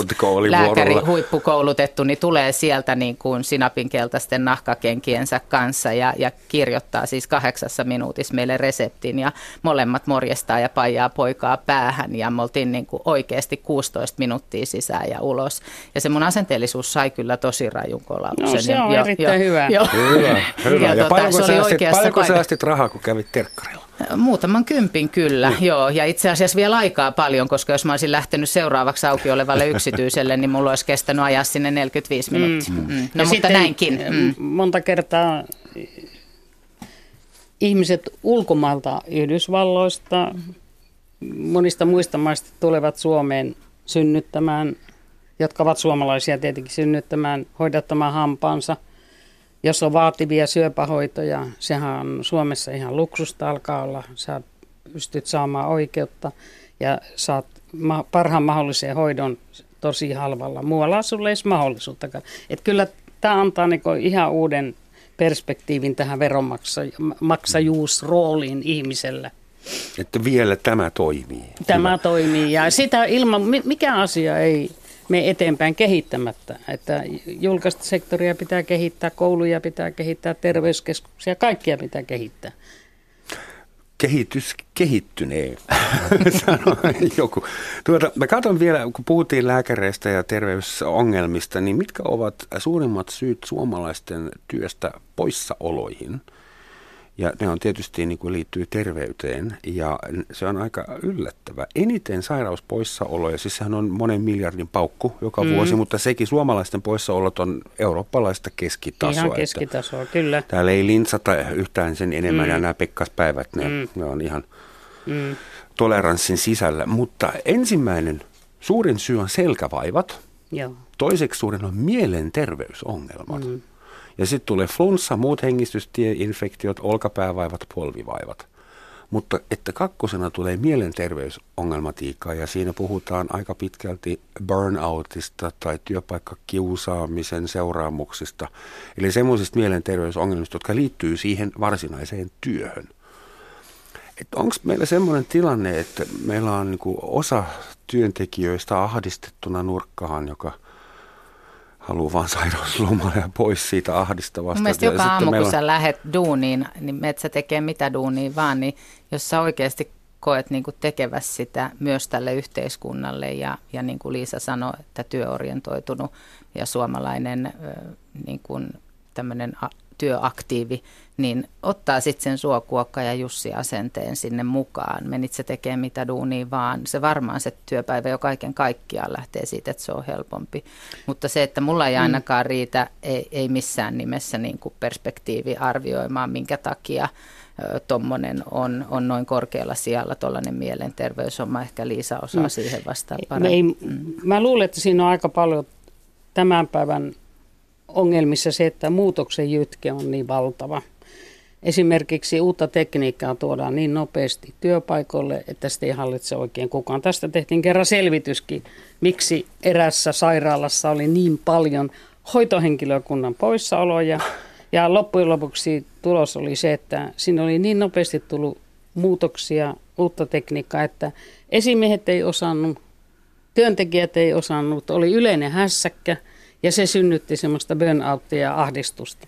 lääkäri, huippukoulutettu, niin tulee sieltä niin kuin sinapinkeltaisten nahkakenkiensä kanssa ja, ja kirjoittaa siis kahdeksassa minuutissa meille reseptin ja molemmat morjestaa ja paijaa poikaa päähän ja me oltiin niin kuin oikeasti kuusitoista minuuttia sisään ja ulos. Ja se mun asenteellisuus sai kyllä tosi rajun kolauksen. No se on jo, erittäin jo, hyvä. Jo. Hyvä, hyvä. Ja, ja tuota, paljonko säästit, säästit rahaa, kun kävit terkkarilla? Muutaman kympin kyllä, mm. joo. Ja itse asiassa vielä aikaa paljon, koska jos mä olisin lähtenyt seuraavaksi auki olevalle yksityiselle, niin mulla olisi kestänyt ajaa sinne neljäkymmentäviisi minuuttia. Mm. Mm. No ja mutta näinkin. Mm. Monta kertaa ihmiset ulkomailta, Yhdysvalloista, monista muista maista tulevat Suomeen synnyttämään, jotka ovat suomalaisia tietenkin synnyttämään, hoidattamaan hampaansa. Jos on vaativia syöpähoitoja, sehän on Suomessa ihan luksusta alkaa olla. Sä pystyt saamaan oikeutta ja saat parhaan mahdollisen hoidon tosi halvalla. Muualla sulla ei ole mahdollisuuttakaan. Et kyllä tämä antaa niinku ihan uuden perspektiivin tähän veronmaksajuusrooliin ihmisellä. Että vielä tämä toimii. Tämä Hyvä. toimii ja sitä ilman, mikä asia ei... me eteenpäin kehittämättä, että julkaista sektoria pitää kehittää, kouluja pitää kehittää, terveyskeskuksia, kaikkia pitää kehittää. Kehitys kehittyneen, sanoi joku. Tuota, mä katson vielä, kun puhuttiin lääkäreistä ja terveysongelmista, niin mitkä ovat suurimmat syyt suomalaisten työstä poissaoloihin? Ja ne on tietysti niin kuin liittyy terveyteen ja se on aika yllättävä. Eniten sairauspoissaoloja, siis sehän on monen miljardin paukku joka mm. vuosi, mutta sekin suomalaisten poissaolot on eurooppalaista keskitasoa. Ihan keskitasoa, kyllä. Täällä ei lintsata yhtään sen enemmän mm. ja nämä pekkaspäivät, ne, mm. ne on ihan mm. toleranssin sisällä. Mutta ensimmäinen suurin syy on selkävaivat, Joo. toiseksi suurin on mielenterveysongelmat. Mm. Ja sitten tulee flunssa, muut hengitystieinfektiot, olkapäävaivat, polvivaivat. Mutta että kakkosena tulee mielenterveysongelmatiikkaa ja siinä puhutaan aika pitkälti burnoutista tai työpaikkakiusaamisen seuraamuksista. Eli semmoisista mielenterveysongelmista, jotka liittyy siihen varsinaiseen työhön. Onko meillä semmoinen tilanne, että meillä on niinku osa työntekijöistä ahdistettuna nurkkaan, joka... haluaa vaan sairauslomaa ja pois siitä ahdistavasta. Mielestäni joka aamu, meillä... kun sä lähet duuniin, niin menet sä tekee mitä duunia vaan, niin jos sä oikeasti koet niin kuin tekeväs sitä myös tälle yhteiskunnalle ja, ja niin kuin Liisa sanoi, että työorientoitunut ja suomalainen niin kuin tämmöinen työaktiivi, niin ottaa sitten sen suokuokka ja Jussi-asenteen sinne mukaan. Menit se tekemään mitä duunia vaan. Se varmaan se työpäivä jo kaiken kaikkiaan lähtee siitä, että se on helpompi. Mutta se, että mulla ei ainakaan riitä, ei, ei missään nimessä niin kuin perspektiivi arvioimaan, minkä takia tuommoinen on, on noin korkealla sijalla, tuollainen mielenterveyshomma. Ehkä Liisa osaa mm. siihen vastaan paremmin. Ei, mä luulen, että siinä on aika paljon tämän päivän ongelmissa se, että muutoksen jytke on niin valtava. Esimerkiksi uutta tekniikkaa tuodaan niin nopeasti työpaikoille, että sitä ei hallitse oikein kukaan. Tästä tehtiin kerran selvityskin, miksi erässä sairaalassa oli niin paljon hoitohenkilökunnan poissaoloja. Ja loppujen lopuksi tulos oli se, että siinä oli niin nopeasti tullut muutoksia, uutta tekniikkaa, että esimiehet ei osannut, työntekijät ei osannut, oli yleinen hässäkkä. Ja se synnytti semmoista burnouttia ja ahdistusta.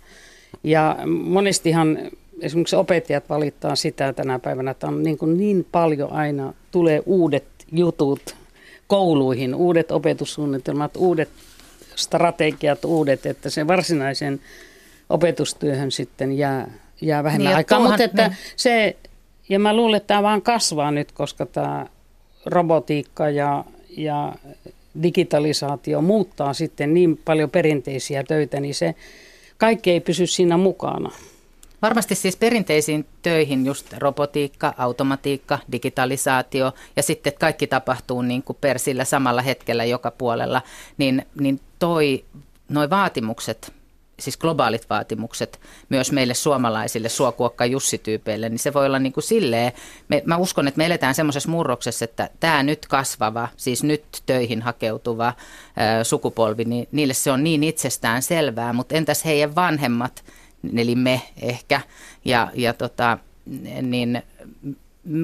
Ja monestihan esimerkiksi opettajat valittaa sitä tänä päivänä, että on niin, kuin niin paljon aina tulee uudet jutut kouluihin, uudet opetussuunnitelmat, uudet strategiat, uudet, että se varsinaisen opetustyöhön sitten jää, jää vähemmän niin, aikaa. Mutta että se, ja mä luulen, että tämä vaan kasvaa nyt, koska tämä robotiikka ja... ja digitalisaatio muuttaa sitten niin paljon perinteisiä töitä, niin se kaikki ei pysy siinä mukana. Varmasti siis perinteisiin töihin just robotiikka, automatiikka, digitalisaatio ja sitten kaikki tapahtuu niin kuin persillä samalla hetkellä joka puolella, niin, niin toi, noi vaatimukset siis globaalit vaatimukset myös meille suomalaisille suokuokka-Jussi-tyypeille, niin se voi olla niin kuin silleen, me, mä uskon, että me eletään semmoisessa murroksessa, että tämä nyt kasvava, siis nyt töihin hakeutuva ää, sukupolvi, niin niille se on niin itsestään selvää, mutta entäs heidän vanhemmat, eli me ehkä, ja, ja tota, niin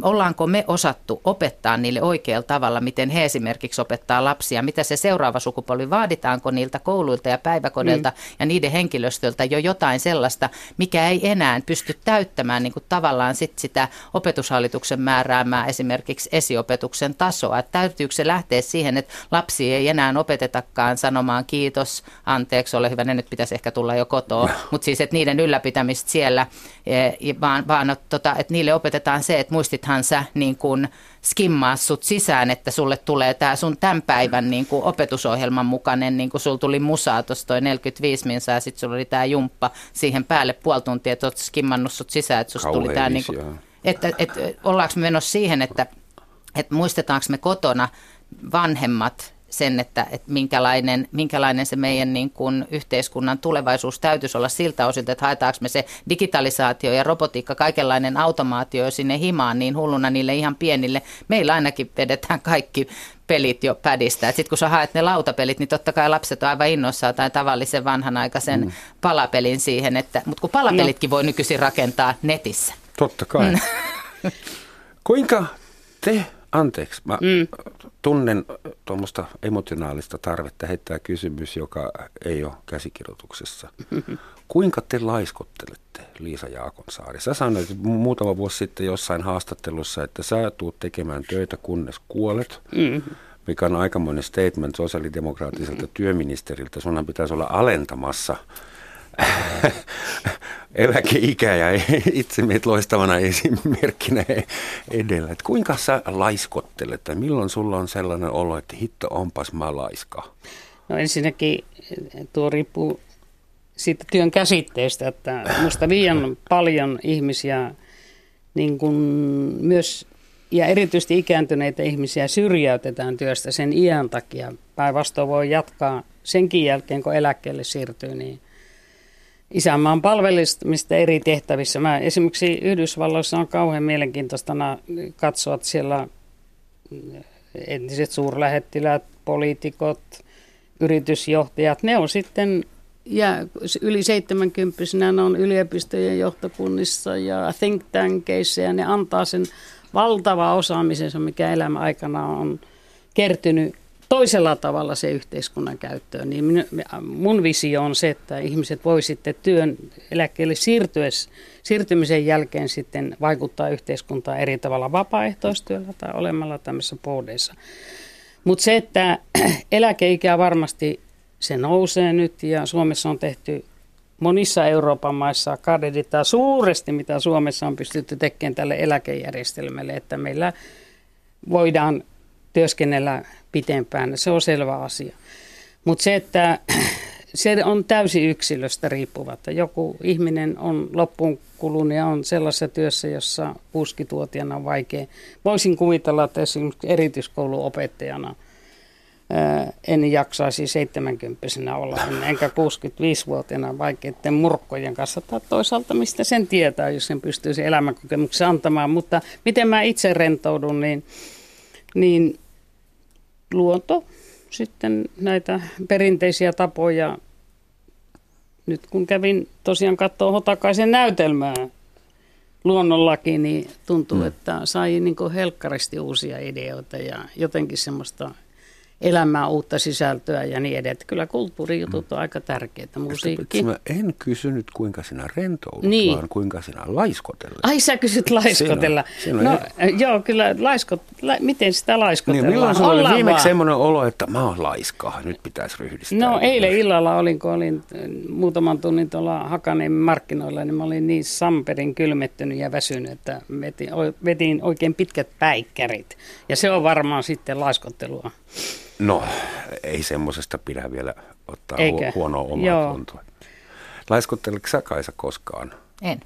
ollaanko me osattu opettaa niille oikealla tavalla, miten he esimerkiksi opettaa lapsia, mitä se seuraava sukupolvi, vaaditaanko niiltä kouluilta ja päiväkodeilta mm. ja niiden henkilöstöltä jo jotain sellaista, mikä ei enää pysty täyttämään niin kuin tavallaan sit sitä opetushallituksen määräämää esimerkiksi esiopetuksen tasoa. Että täytyykö se lähteä siihen, että lapsi ei enää opetetakaan sanomaan kiitos, anteeksi, ole hyvä, ne nyt pitäisi ehkä tulla jo kotoa, mutta siis että niiden ylläpitämistä siellä, vaan, vaan että niille opetetaan se, että muistithan sä niin kun skimmaa sut sisään, että sulle tulee tää sun tämän päivän niin kun opetusohjelman mukainen, niin kun sulla tuli musaa tuossa toi neljäkymmentäviisi minsaa ja sit sulla oli tää jumppa siihen päälle puoli tuntia, että oot skimmannut sut sisään, että susta tuli tää niin kun, että, että, että ollaanko me menossa siihen, että, että muistetaanko me kotona vanhemmat sen, että, että minkälainen, minkälainen se meidän niin kuin yhteiskunnan tulevaisuus täytyisi olla siltä osilta, että haetaanko me se digitalisaatio ja robotiikka, kaikenlainen automaatio sinne himaan niin hulluna niille ihan pienille. Meillä ainakin vedetään kaikki pelit jo pädistä. Sitten kun sä haet ne lautapelit, niin totta kai lapset on aivan innoissaan tai tavallisen vanhanaikaisen mm. palapelin siihen, että, mutta kun palapelitkin no. voi nykyisin rakentaa netissä. Totta kai. Kuinka te... Anteeksi, mä mm. tunnen tuommoista emotionaalista tarvetta heittää kysymys, joka ei ole käsikirjoituksessa. Mm-hmm. Kuinka te laiskottelette, Liisa Jaakonsaari? Sä sanoit muutama vuosi sitten jossain haastattelussa, että sä tuut tekemään töitä kunnes kuolet, mm-hmm. mikä on aikamoinen statement sosiaalidemokraattiselta mm-hmm. työministeriltä. Sunhan pitäisi olla alentamassa eläkeikää ja itse meitä loistavana esimerkkinä edellä. Et kuinka sä laiskottelet tai milloin sulla on sellainen olo, että hitto onpas mä laiska? No ensinnäkin tuo riippuu siitä työn käsitteestä, että musta liian paljon ihmisiä niin kun myös ja erityisesti ikääntyneitä ihmisiä syrjäytetään työstä sen iän takia. Päinvastoin voi jatkaa senkin jälkeen, kun eläkkeelle siirtyy, niin isänmaan palvelemista eri tehtävissä. Mä esimerkiksi Yhdysvalloissa on kauhean mielenkiintoista katsoa, että siellä entiset suurlähettiläät, poliitikot, yritysjohtajat, ne on sitten ja yli seitsemänkymppisenä ne on yliopistojen johtokunnissa ja think tankissa ja ne antaa sen valtavaa osaamisensa, mikä elämän aikana on kertynyt toisella tavalla se yhteiskunnan käyttöön, niin mun visio on se, että ihmiset voi sitten työn eläkkeelle siirtyessä, siirtymisen jälkeen sitten vaikuttaa yhteiskuntaan eri tavalla vapaaehtoistyöllä tai olemalla tämmöisessä boardeissa. Mutta se, että eläkeikä varmasti se nousee nyt ja Suomessa on tehty monissa Euroopan maissa kadehditaan suuresti, mitä Suomessa on pystytty tekemään tälle eläkejärjestelmälle, että meillä voidaan työskennellä pitempään, se on selvä asia. Mutta se, että se on täysin yksilöstä riippuvatta. Joku ihminen on loppuun kulunut ja on sellaisessa työssä, jossa kuusikymmentävuotiaana on vaikea. Voisin kuvitella, että esimerkiksi erityiskouluopettajana en jaksaisi seitsemänkymppisenä olla, enkä kuusikymmentäviisivuotiaana vaikeiden murkkojen kanssa. Tai toisaalta mistä sen tietää, jos sen pystyisi elämänkokemuksen antamaan. Mutta miten mä itse rentoudun, niin... niin luonto, sitten näitä perinteisiä tapoja. Nyt kun kävin tosiaan katsoa Hotakaisen näytelmää luonnollakin, niin tuntuu, mm. että sai niin kuin helkkaristi uusia ideoita ja jotenkin semmoista elämää, uutta sisältöä ja niin edelleen. Kyllä kulttuurijutut mm. on aika tärkeitä, musiikki. Mä en kysynyt, kuinka sinä rentoudut, niin. vaan kuinka sinä laiskotellet. Ai sä kysyt laiskotella. Sinä, sinä no en... joo, kyllä laiskot... La... miten sitä laiskotellaan? Niin, milloin sulla oli viimeksi semmoinen olo, että mä oon laiskaa, nyt pitäisi ryhdistää? No eilen illalla olin, kun olin muutaman tunnin tuolla Hakaniemen markkinoilla, niin mä olin niin samperin kylmettynyt ja väsynyt, että vetin, vetin oikein pitkät päikkärit. Ja se on varmaan sitten laiskottelua. No, ei semmoisesta pidä vielä ottaa hu- huonoa omaa tuntua. Laiskotteliko sä, Kaisa, koskaan? En.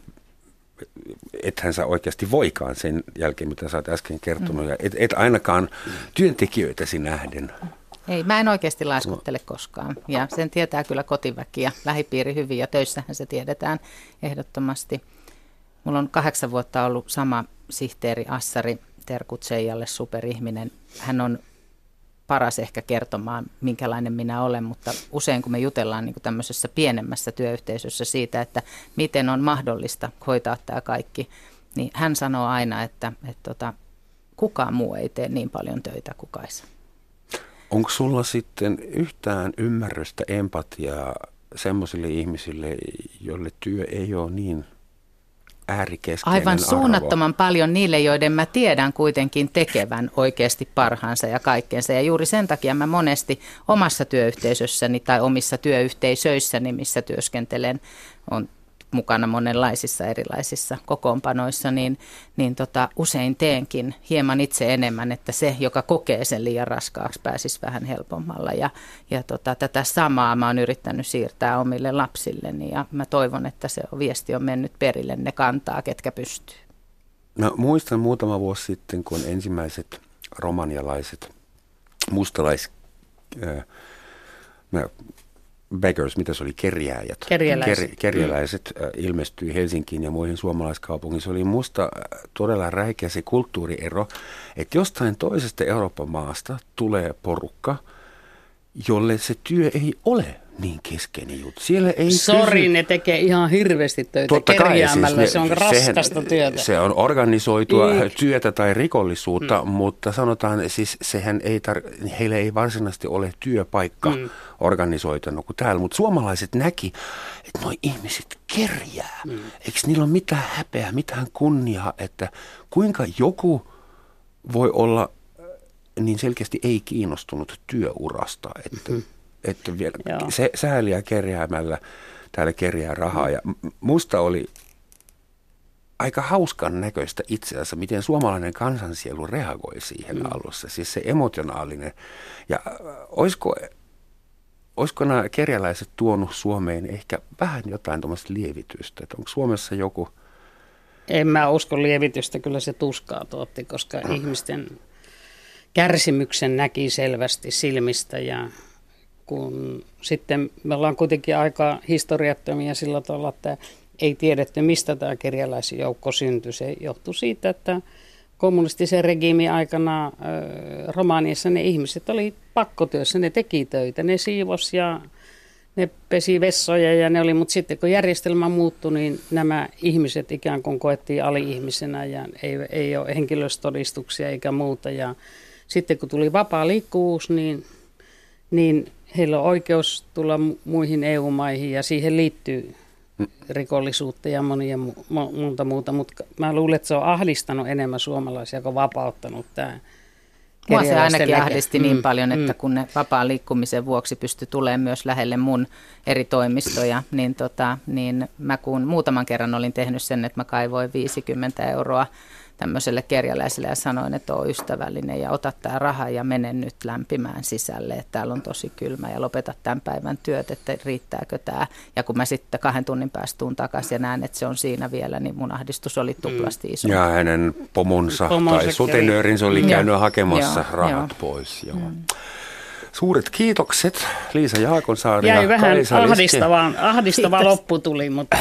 Ethän sä oikeasti voikaan sen jälkeen, mitä sä oot äsken kertonut. Mm. Ja et, et ainakaan työntekijöitäsi nähden. Ei, mä en oikeasti laiskuttele koskaan. Ja sen tietää kyllä kotiväki ja lähipiiri hyvin, ja töissähän se tiedetään ehdottomasti. Mulla on kahdeksan vuotta ollut sama sihteeri, assari, terkut Seijalle, superihminen. Hän on paras ehkä kertomaan, minkälainen minä olen, mutta usein kun me jutellaan niin kuin tämmöisessä pienemmässä työyhteisössä siitä, että miten on mahdollista hoitaa tämä kaikki, niin hän sanoo aina, että, että, että kukaan muu ei tee niin paljon töitä kuin Kaisa. Onko sulla sitten yhtään ymmärrystä, empatiaa semmoisille ihmisille, joille työ ei ole niin äärikeskeinen arvo? Aivan suunnattoman paljon niille, joiden mä tiedän kuitenkin tekevän oikeasti parhaansa ja kaikkeensa. Ja juuri sen takia mä monesti omassa työyhteisössäni tai omissa työyhteisöissäni, missä työskentelen, on mukana monenlaisissa erilaisissa kokoonpanoissa, niin, niin tota, usein teenkin hieman itse enemmän, että se, joka kokee sen liian raskaaksi, pääsisi vähän helpommalla. Ja, ja tota, tätä samaa mä oon yrittänyt siirtää omille lapsilleni, ja mä toivon, että se viesti on mennyt perille, ne kantaa, ketkä pystyy. No, muistan muutama vuosi sitten, kun ensimmäiset romanialaiset, mustalais... Äh, mä, Beggars, mitä se oli, kerjääjät, kerjäläiset, Ker, kerjäläiset mm. ilmestyi Helsinkiin ja muihin suomalaiskaupunkiin. Se oli musta todella räikeä se kulttuuriero, että jostain toisesta Euroopan maasta tulee porukka, jolle se työ ei ole niin keskeinen juttu. Sori, ne tekee ihan hirveästi töitä totta kerjäämällä, kai, siis ne, se on raskasta työtä. Se on organisoitua Iik. työtä tai rikollisuutta, mm. mutta sanotaan, siis sehän ei tar- heillä ei varsinaisesti ole työpaikka mm. organisoitunut kuin täällä, mutta suomalaiset näki, että nuo ihmiset kerjää. Mm. Eikö niillä ole mitään häpeää, mitään kunniaa, että kuinka joku voi olla niin selkeästi ei kiinnostunut työurasta, että... Mm-hmm. Että vielä se, sääliä kerjäämällä täällä kerjää rahaa. Ja musta oli aika hauskan näköistä itse asiassa, miten suomalainen kansansielu reagoi siihen mm. alussa. Siis se emotionaalinen. Ja olisiko, olisiko nämä kerjäläiset tuonut Suomeen ehkä vähän jotain tuommoista lievitystä? Että onko Suomessa joku... En mä usko lievitystä. Kyllä se tuskaa tuotti, koska mm. ihmisten kärsimyksen näki selvästi silmistä ja... Kun sitten me ollaan kuitenkin aika historiattomia sillä tavalla, että ei tiedetty, mistä tämä kerjäläisjoukko syntyi. Se johtui siitä, että kommunistisen regiimin aikana Romaniassa ne ihmiset oli pakkotyössä, ne teki töitä, ne siivosi ja ne pesi vessoja ja ne oli, mutta sitten kun järjestelmä muuttui, niin nämä ihmiset ikään kuin koettiin ali-ihmisenä ja ei, ei ole henkilöstodistuksia eikä muuta. Ja sitten kun tuli vapaa liikkuvuus, niin... niin heillä on oikeus tulla muihin E U-maihin ja siihen liittyy rikollisuutta ja monia mu- monta muuta, mutta mä luulen, että se on ahdistanut enemmän suomalaisia kuin vapauttanut tämä. Mua se ainakin näke. ahdisti mm, niin paljon, että mm. kun ne vapaan liikkumisen vuoksi pystyi tulemaan myös lähelle mun eri toimistoja, niin, tota, niin mä kun muutaman kerran olin tehnyt sen, että mä kaivoin viisikymmentä euroa tämmöiselle kerjäläiselle ja sanoin, että on ystävällinen ja ota tämä raha ja mene nyt lämpimään sisälle, että täällä on tosi kylmä ja lopeta tämän päivän työt, että riittääkö tämä. Ja kun mä sitten kahden tunnin päästä tuun takaisin ja näen, että se on siinä vielä, niin mun ahdistus oli tuplasti iso. Ja hänen pomonsa, pomonsa tai sutenöörinsä oli käynyt hakemassa joo, rahat joo. pois. Joo. Mm. Suuret kiitokset, Liisa Jaakonsaari ja Kaisa Liski. Jäi vähän ahdistavaa, ahdistava loppu tuli, mutta...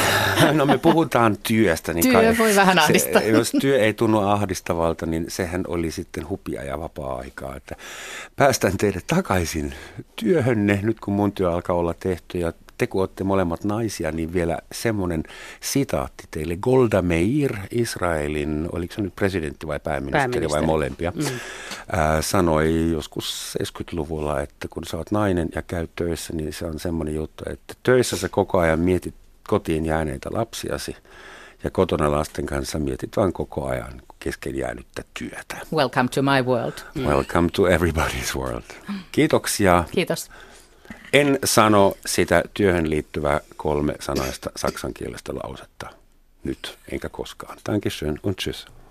No me puhutaan työstä. Niin työ kai, voi vähän ahdistaa. Se, jos työ ei tunnu ahdistavalta, niin sehän oli sitten hupia ja vapaa-aikaa. Että päästään teille takaisin työhönne, nyt kun mun työ alkaa olla tehty ja te kun olette molemmat naisia, niin vielä semmoinen sitaatti teille. Golda Meir, Israelin, oliko se nyt presidentti vai pääministeri, pääministeri. vai molempia, mm. ää, sanoi joskus seitsemänkymmentäluvulla, että kun sä oot nainen ja käy töissä, niin se on semmoinen juttu, että töissä sä koko ajan mietit kotiin jääneitä lapsiasi ja kotona lasten kanssa mietit vaan koko ajan kesken jäänyttä työtä. Welcome to my world. Mm. Welcome to everybody's world. Kiitoksia. Kiitos. En sano sitä työhön liittyvää kolme sanaista saksankielistä lausetta nyt, enkä koskaan. Dankeschön und tschüss.